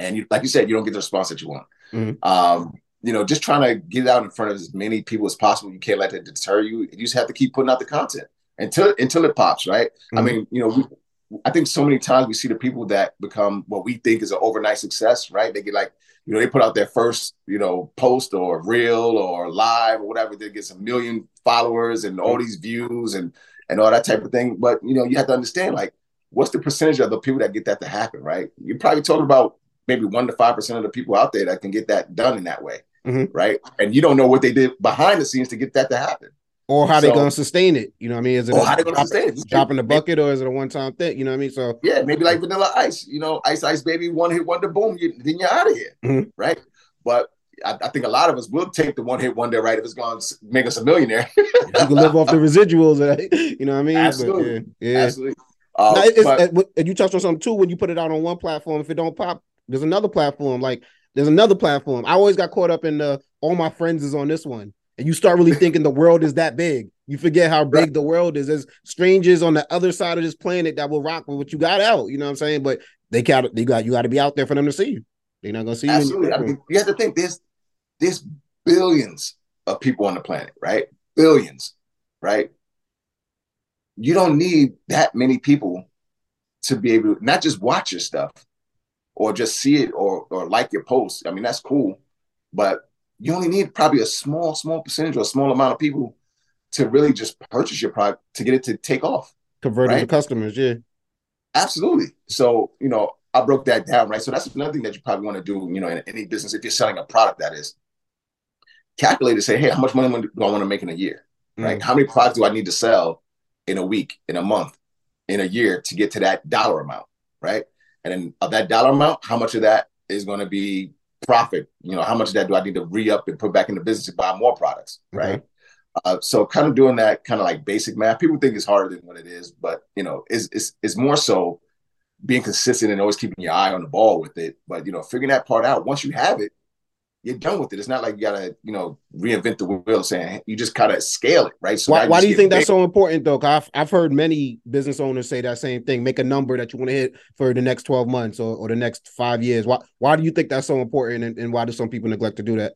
And you, like you said, you don't get the response that you want. Mm-hmm. You know, just trying to get it out in front of as many people as possible. You can't let that deter you. You just have to keep putting out the content until it pops, right? Mm-hmm. I mean, you know, I think so many times we see the people that become what we think is an overnight success, right? They get like, you know, they put out their first, you know, post or reel or live or whatever. They get a million followers and all these views and all that type of thing. But, you know, you have to understand, like, what's the percentage of the people that get that to happen, right? You're probably talking about maybe 1 to 5% of the people out there that can get that done in that way, mm-hmm. right? And you don't know what they did behind the scenes to get that to happen, or how they're gonna sustain it. You know what I mean? Is it dropping the bucket, or is it a one-time thing? You know what I mean? So yeah, maybe like Vanilla Ice. You know, Ice Baby, one-hit wonder, boom, then you're out of here, mm-hmm. right? But I think a lot of us will take the one-hit wonder, right? If it's gonna make us a millionaire, you can live off the residuals, right? You know what I mean? Absolutely, but, yeah. Absolutely. You touched on something too when you put it out on one platform. If it don't pop, there's another platform. Like there's another platform. I always got caught up in all my friends is on this one. And you start really thinking the world is that big. You forget how big the world is. There's strangers on the other side of this planet that will rock with what you got out. You know what I'm saying? But you got to be out there for them to see you. They're not going to see you. Absolutely. I mean, you have to think there's billions of people on the planet, right? Billions, right? You don't need that many people to be able to not just watch your stuff, or just see it or like your post. I mean, that's cool. But you only need probably a small percentage or a small amount of people to really just purchase your product to get it to take off. Converting to customers, yeah. Absolutely. So, you know, I broke that down, right? So that's another thing that you probably want to do, you know, in any business, if you're selling a product, that is. Calculate and say, hey, how much money do I want to make in a year? Mm-hmm. Right? How many products do I need to sell in a week, in a month, in a year to get to that dollar amount, right? And then of that dollar amount, how much of that is going to be profit? You know, how much of that do I need to re-up and put back in the business to buy more products, right? Mm-hmm. So kind of doing that kind of like basic math. People think it's harder than what it is, but, you know, it's more so being consistent and always keeping your eye on the ball with it. But, you know, figuring that part out, once you have it, you're done with it. It's not like you got to, you know, reinvent the wheel, saying you just kind of scale it, right? So why do you think that's so important, though? I've heard many business owners say that same thing. Make a number that you want to hit for the next 12 months or the next 5 years. Why do you think that's so important, and why do some people neglect to do that?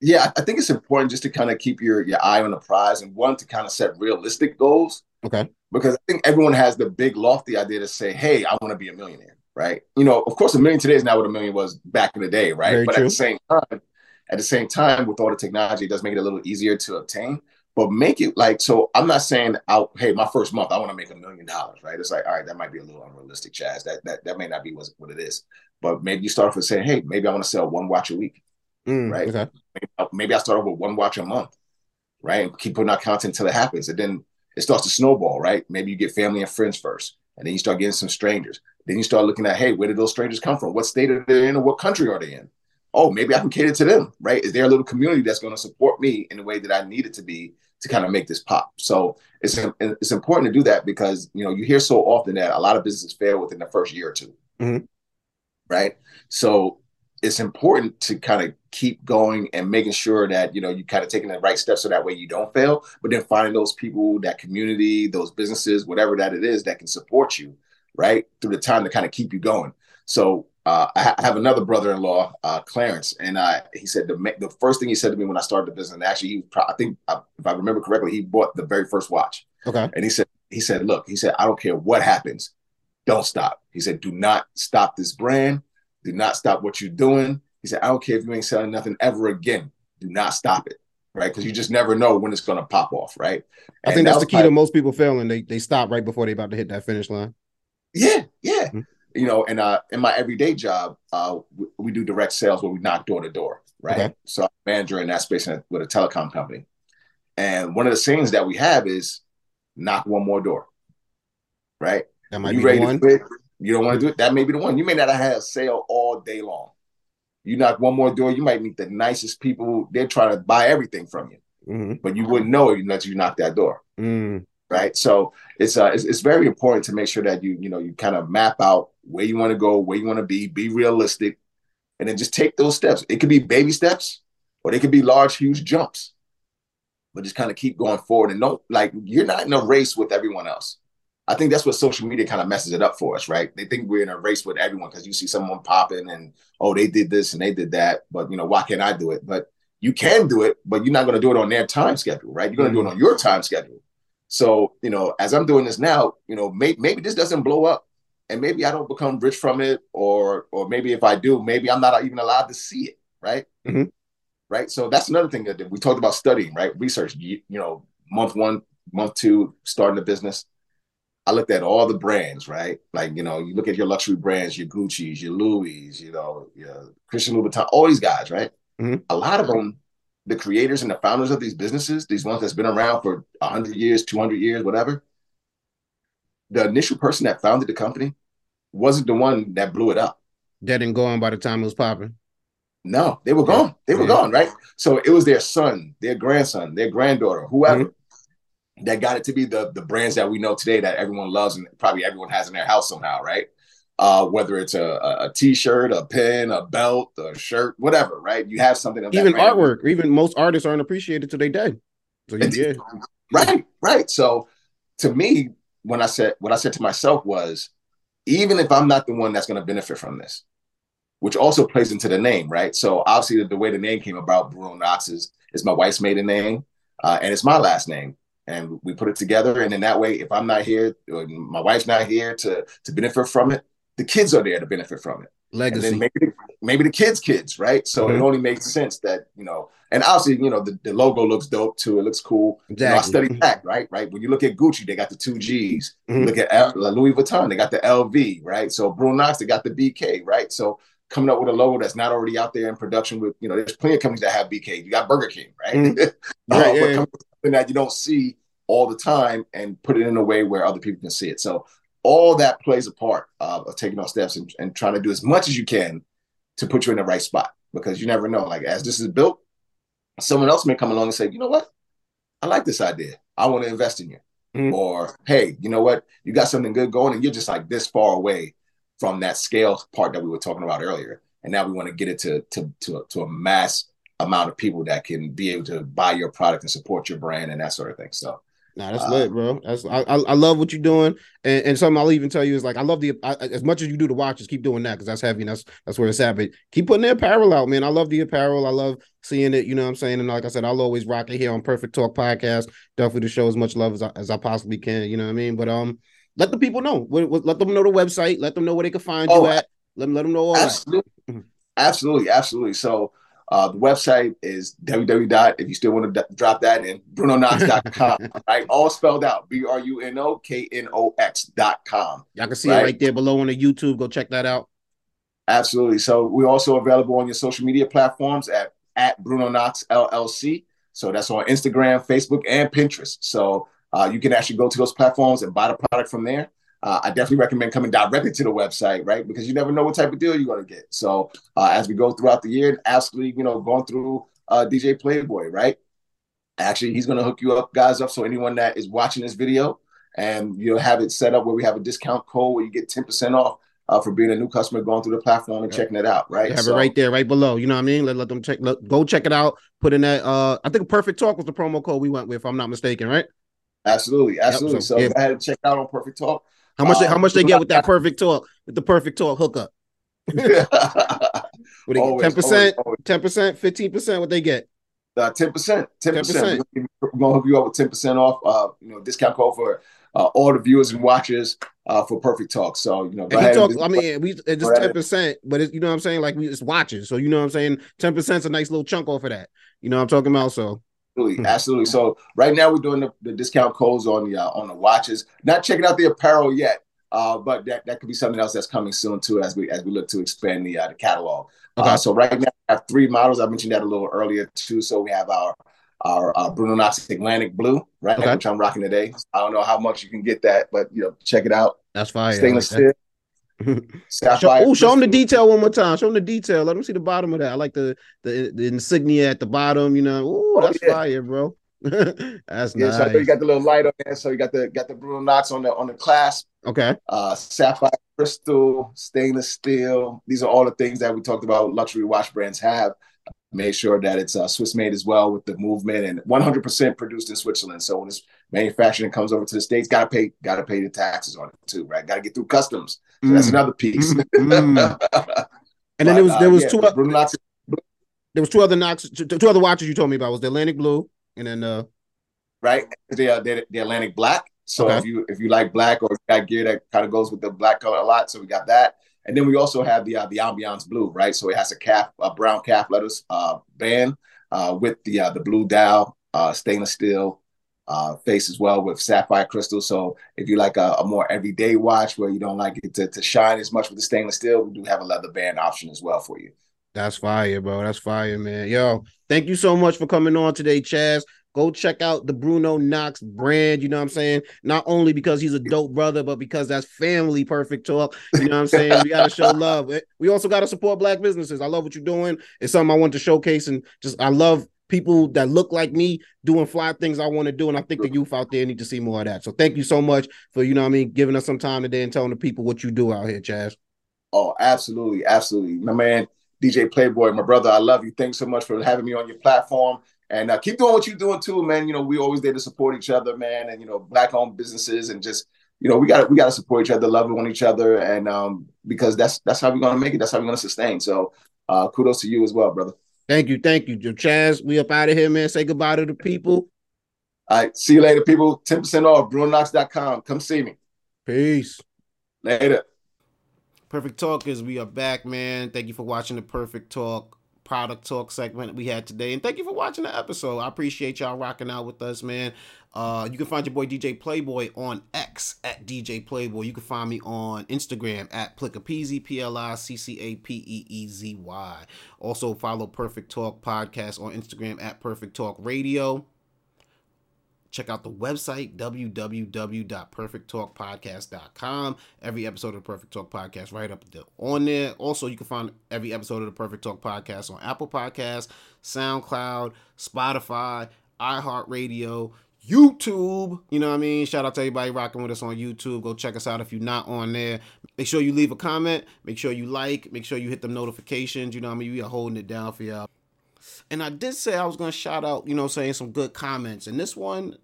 Yeah, I think it's important just to kind of keep your eye on the prize, and one, to kind of set realistic goals, Okay. Because I think everyone has the big lofty idea to say, hey, I want to be a millionaire, right? You know, of course, $1 million today is not what $1 million was back in the day, right? Very but true. At the same time, with all the technology, it does make it a little easier to obtain. But make it like, so I'm not saying, hey, my first month, I want to make $1 million, right? It's like, all right, that might be a little unrealistic, Chaz. That may not be what it is. But maybe you start off with saying, hey, maybe I want to sell one watch a week, right? Okay. Maybe I start off with one watch a month, right? And keep putting out content until it happens. And then it starts to snowball, right? Maybe you get family and friends first. And then you start getting some strangers. Then you start looking at, hey, where did those strangers come from? What state are they in or what country are they in? Oh, maybe I can cater to them, right? Is there a little community that's going to support me in the way that I need it to be to kind of make this pop? So it's important to do that because, you know, you hear so often that a lot of businesses fail within the first year or two, right? So it's important to kind of keep going and making sure that, you know, you kind of taking the right steps so that way you don't fail, but then finding those people, that community, those businesses, whatever that it is that can support you, right, through the time to kind of keep you going. So I have another brother-in-law, Clarence, and he said the first thing he said to me when I started the business, and actually, if I remember correctly, he bought the very first watch. Okay. And he said, look, he said, I don't care what happens. Don't stop. He said, do not stop this brand. Do not stop what you're doing. He said, I don't care if you ain't selling nothing ever again. Do not stop it, right? Because you just never know when it's going to pop off, right? I think that's the key to most people failing. They stop right before they're about to hit that finish line. Yeah. Mm-hmm. You know, and in my everyday job, we do direct sales where we knock door to door, right? Okay. So I'm a manager in that space with a telecom company. And one of the sayings that we have is knock one more door, right? That might be the one. You don't want to do it. That may be the one. You may not have a sale all day long. You knock one more door, you might meet the nicest people. They're trying to buy everything from you. Mm-hmm. But you wouldn't know it unless you knock that door. Mm. Right. So it's very important to make sure that you kind of map out where you want to go, where you want to be realistic, and then just take those steps. It could be baby steps or they could be large, huge jumps, but just kind of keep going forward and don't, like, you're not in a race with everyone else. I think that's what social media kind of messes it up for us, right? They think we're in a race with everyone because you see someone popping and, oh, they did this and they did that, but, you know, why can't I do it? But you can do it, but you're not going to do it on their time schedule, right? You're going to do it on your time schedule. So, you know, as I'm doing this now, you know, maybe this doesn't blow up and maybe I don't become rich from it, or maybe if I do, maybe I'm not even allowed to see it, right? Mm-hmm. Right. So that's another thing that we talked about studying, right? Research, you know, month one, month two, starting a business. I looked at all the brands, right? Like, you know, you look at your luxury brands, your Gucci's, your Louis, you know, your Christian Louboutin, all these guys, right? Mm-hmm. A lot of them, the creators and the founders of these businesses, these ones that's been around for 100 years, 200 years, whatever, the initial person that founded the company wasn't the one that blew it up. They didn't go on by the time it was popping. No, they were gone. They were gone, right? So it was their son, their grandson, their granddaughter, whoever, that got it to be the brands that we know today that everyone loves and probably everyone has in their house somehow, right? Whether it's a T-shirt, a pen, a belt, a shirt, whatever, right? You have something of that even brand. Artwork. Even most artists aren't appreciated till they die. So you did. Right. So to me, when I said what I said to myself was, even if I'm not the one that's going to benefit from this, which also plays into the name, right? So obviously the way the name came about, Bruno Knox is my wife's maiden name, and it's my last name. And we put it together, and in that way, if I'm not here, or my wife's not here to benefit from it, the kids are there to benefit from it. Legacy. And then maybe the kids, right? So it only makes sense that, you know, and obviously, you know, the logo looks dope too. It looks cool. Exactly. You know, I studied that, right? When you look at Gucci, they got the two Gs. Mm-hmm. Look at Louis Vuitton, they got the LV, right? So Bruno Knox, they got the BK, right? So coming up with a logo that's not already out there in production with, you know, there's plenty of companies that have BK. You got Burger King, right? Mm-hmm. That you don't see all the time and put it in a way where other people can see it. So all that plays a part of taking those steps and trying to do as much as you can to put you in the right spot, because you never know. Like, as this is built, someone else may come along and say, you know what? I like this idea. I want to invest in you. Mm-hmm. Or, hey, you know what? You got something good going and you're just like this far away from that scale part that we were talking about earlier. And now we want to get it to a mass amount of people that can be able to buy your product and support your brand and that sort of thing. So Nah, that's lit, bro. That's I love what you're doing, and something I'll even tell you is like I love as much as you do the watches, keep doing that because that's heavy and that's where it's at. But keep putting the apparel out, man. I love the apparel. I love seeing it. You know what I'm saying? And like I said, I'll always rock it here on Perfect Talk Podcast. Definitely to show as much love as I possibly can. You know what I mean? But let the people know. Let them know the website. Let them know where they can find you at. Let them know all absolutely. That. Absolutely, absolutely. So. The website is www. If you still want to drop that in, BrunoKnox.com. Right, all spelled out: BrunoKnox.com. Y'all can see it right there below on the YouTube. Go check that out. Absolutely. So we're also available on your social media platforms at Bruno Knox LLC. So that's on Instagram, Facebook, and Pinterest. So you can actually go to those platforms and buy the product from there. I definitely recommend coming directly to the website, right? Because you never know what type of deal you're going to get. So as we go throughout the year, and absolutely, you know, going through DJ Playboy, right? Actually, he's going to hook you guys up. So anyone that is watching this video and you'll have it set up where we have a discount code where you get 10% off for being a new customer, going through the platform and checking it out, right? You have it right there, right below. You know what I mean? Let them check. Go check it out. Put in that. I think Perfect Talk was the promo code we went with, if I'm not mistaken, right? Absolutely, absolutely. Yep, so go ahead and check out on Perfect Talk. How much they get with that Perfect Talk, with the Perfect Talk hookup? 10%, 10%, 15%. What they get? 10%, 10%. We're gonna hook you up with 10% off. You know, discount code for all the viewers and watchers for Perfect Talk. So you know, it's just 10%, but it's, you know what I'm saying? Like it's watches, so you know what I'm saying. 10%'s a nice little chunk off of that. You know what I'm talking about, so. Absolutely, absolutely. So right now we're doing the discount codes on the watches. Not checking out the apparel yet, but that could be something else that's coming soon too as we look to expand the catalog. Okay. So right now we have three models. I mentioned that a little earlier too. So we have our Bruno Knox Atlantic Blue, right, okay. Which I'm rocking today. I don't know how much you can get that, but you know, check it out. That's fine. Stainless steel. Show them the detail one more time. Show them the detail. Let them see the bottom of that. I like the insignia at the bottom. You know, ooh, that's fire, bro. That's nice. So I know you got the little light on there. So you got the Bruno Knox on the clasp. Okay. Sapphire crystal, stainless steel. These are all the things that we talked about. Luxury watch brands have. Made sure that it's Swiss made as well with the movement and 100% produced in Switzerland. So when it's manufacturing comes over to the States, gotta pay the taxes on it too, right? Gotta get through customs. So that's another piece. And then there was two other watches you told me about. It was the Atlantic Blue and then the Atlantic Black. So okay. if you like black or got gear that kind of goes with the black color a lot, so we got that. And then we also have the Ambiance Blue, right? So it has a brown calf letters band with the blue dial, stainless steel face as well with sapphire crystal. So if you like a more everyday watch where you don't like it to shine as much with the stainless steel, we do have a leather band option as well for you. That's fire, bro. That's fire, man. Yo, thank you so much for coming on today, Chaz. Go check out the Bruno Knox brand, you know what I'm saying? Not only because he's a dope brother, but because that's family Perfect Talk, you know what I'm saying? We got to show love. We also got to support black businesses. I love what you're doing. It's something I want to showcase and just I love people that look like me doing fly things I want to do, and I think the youth out there need to see more of that. So thank you so much for, you know what I mean, giving us some time today and telling the people what you do out here, Chaz. Oh, absolutely, absolutely. My man, DJ Playboy, my brother, I love you. Thanks so much for having me on your platform. And keep doing what you're doing too, man. You know, we always there to support each other, man. And, you know, black-owned businesses and just, you know, we gotta support each other, love on each other. And because that's how we're going to make it. That's how we're going to sustain. So kudos to you as well, brother. Thank you. Thank you, Chaz. We up out of here, man. Say goodbye to the people. All right. See you later, people. 10% off, BrunoKnox.com. Come see me. Peace. Later. Perfect Talkers, we are back, man. Thank you for watching the Perfect Talk product talk segment we had today, and thank you for watching the episode. I appreciate y'all rocking out with us, man. You can find your boy DJ Playboy on X at DJ Playboy. You can find me on Instagram at Plicker, PliccaPeezy. Also follow Perfect Talk Podcast on Instagram at Perfect Talk Radio. Check out the website, www.perfecttalkpodcast.com. Every episode of the Perfect Talk Podcast right up on there. Also, you can find every episode of the Perfect Talk Podcast on Apple Podcasts, SoundCloud, Spotify, iHeartRadio, YouTube. You know what I mean? Shout out to everybody rocking with us on YouTube. Go check us out if you're not on there. Make sure you leave a comment. Make sure you like. Make sure you hit them notifications. You know what I mean? We are holding it down for y'all. And I did say I was going to shout out, you know, saying some good comments. And this one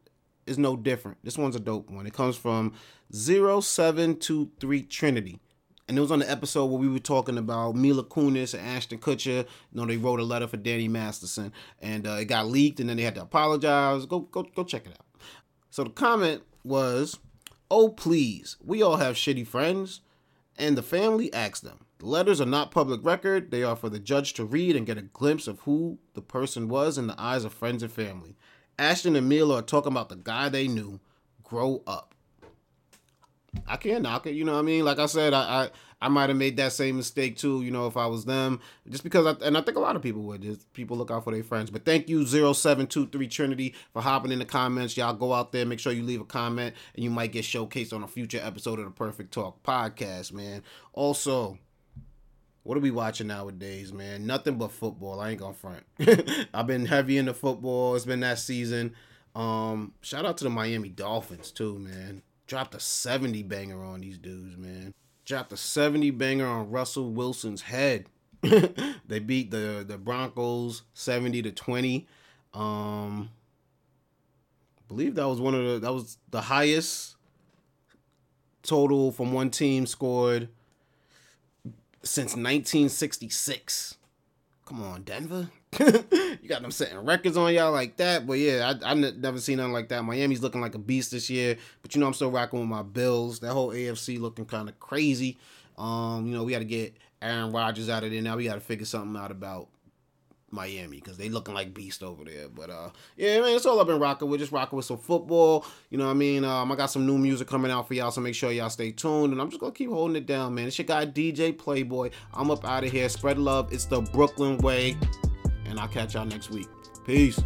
is no different. This one's a dope one. It comes from 0723 Trinity. And it was on the episode where we were talking about Mila Kunis and Ashton Kutcher. You know, they wrote a letter for Danny Masterson. And it got leaked, and then they had to apologize. Go check it out. So the comment was, "Oh, please, we all have shitty friends. And the family asked them. The letters are not public record. They are for the judge to read and get a glimpse of who the person was in the eyes of friends and family. Ashton and Mila are talking about the guy they knew. Grow up." I can't knock it, you know what I mean? Like I said, I might have made that same mistake too, you know, if I was them. Just because, I think a lot of people would. Is people look out for their friends. But thank you, 0723 Trinity, for hopping in the comments. Y'all go out there, make sure you leave a comment, and you might get showcased on a future episode of the Perfect Talk Podcast, man. Also, what are we watching nowadays, man? Nothing but football. I ain't gonna front. I've been heavy into football. It's been that season. Shout out to the Miami Dolphins too, man. Dropped a 70 banger on these dudes, man. Dropped a 70 banger on Russell Wilson's head. They beat the Broncos 70-20. I believe that was that was the highest total from one team scored since 1966. Come on, Denver. You got them setting records on y'all like that. But yeah, I've never seen nothing like that. Miami's looking like a beast this year. But you know, I'm still rocking with my Bills. That whole AFC looking kind of crazy. You know, we got to get Aaron Rodgers out of there. Now we got to figure something out about Miami, because they looking like beast over there. But yeah, man, it's all I've been rocking with. Just rocking with some football. You know what I mean? I got some new music coming out for y'all, so make sure y'all stay tuned. And I'm just gonna keep holding it down, man. It's your guy, DJ Playboy. I'm up out of here. Spread love. It's the Brooklyn way. And I'll catch y'all next week. Peace.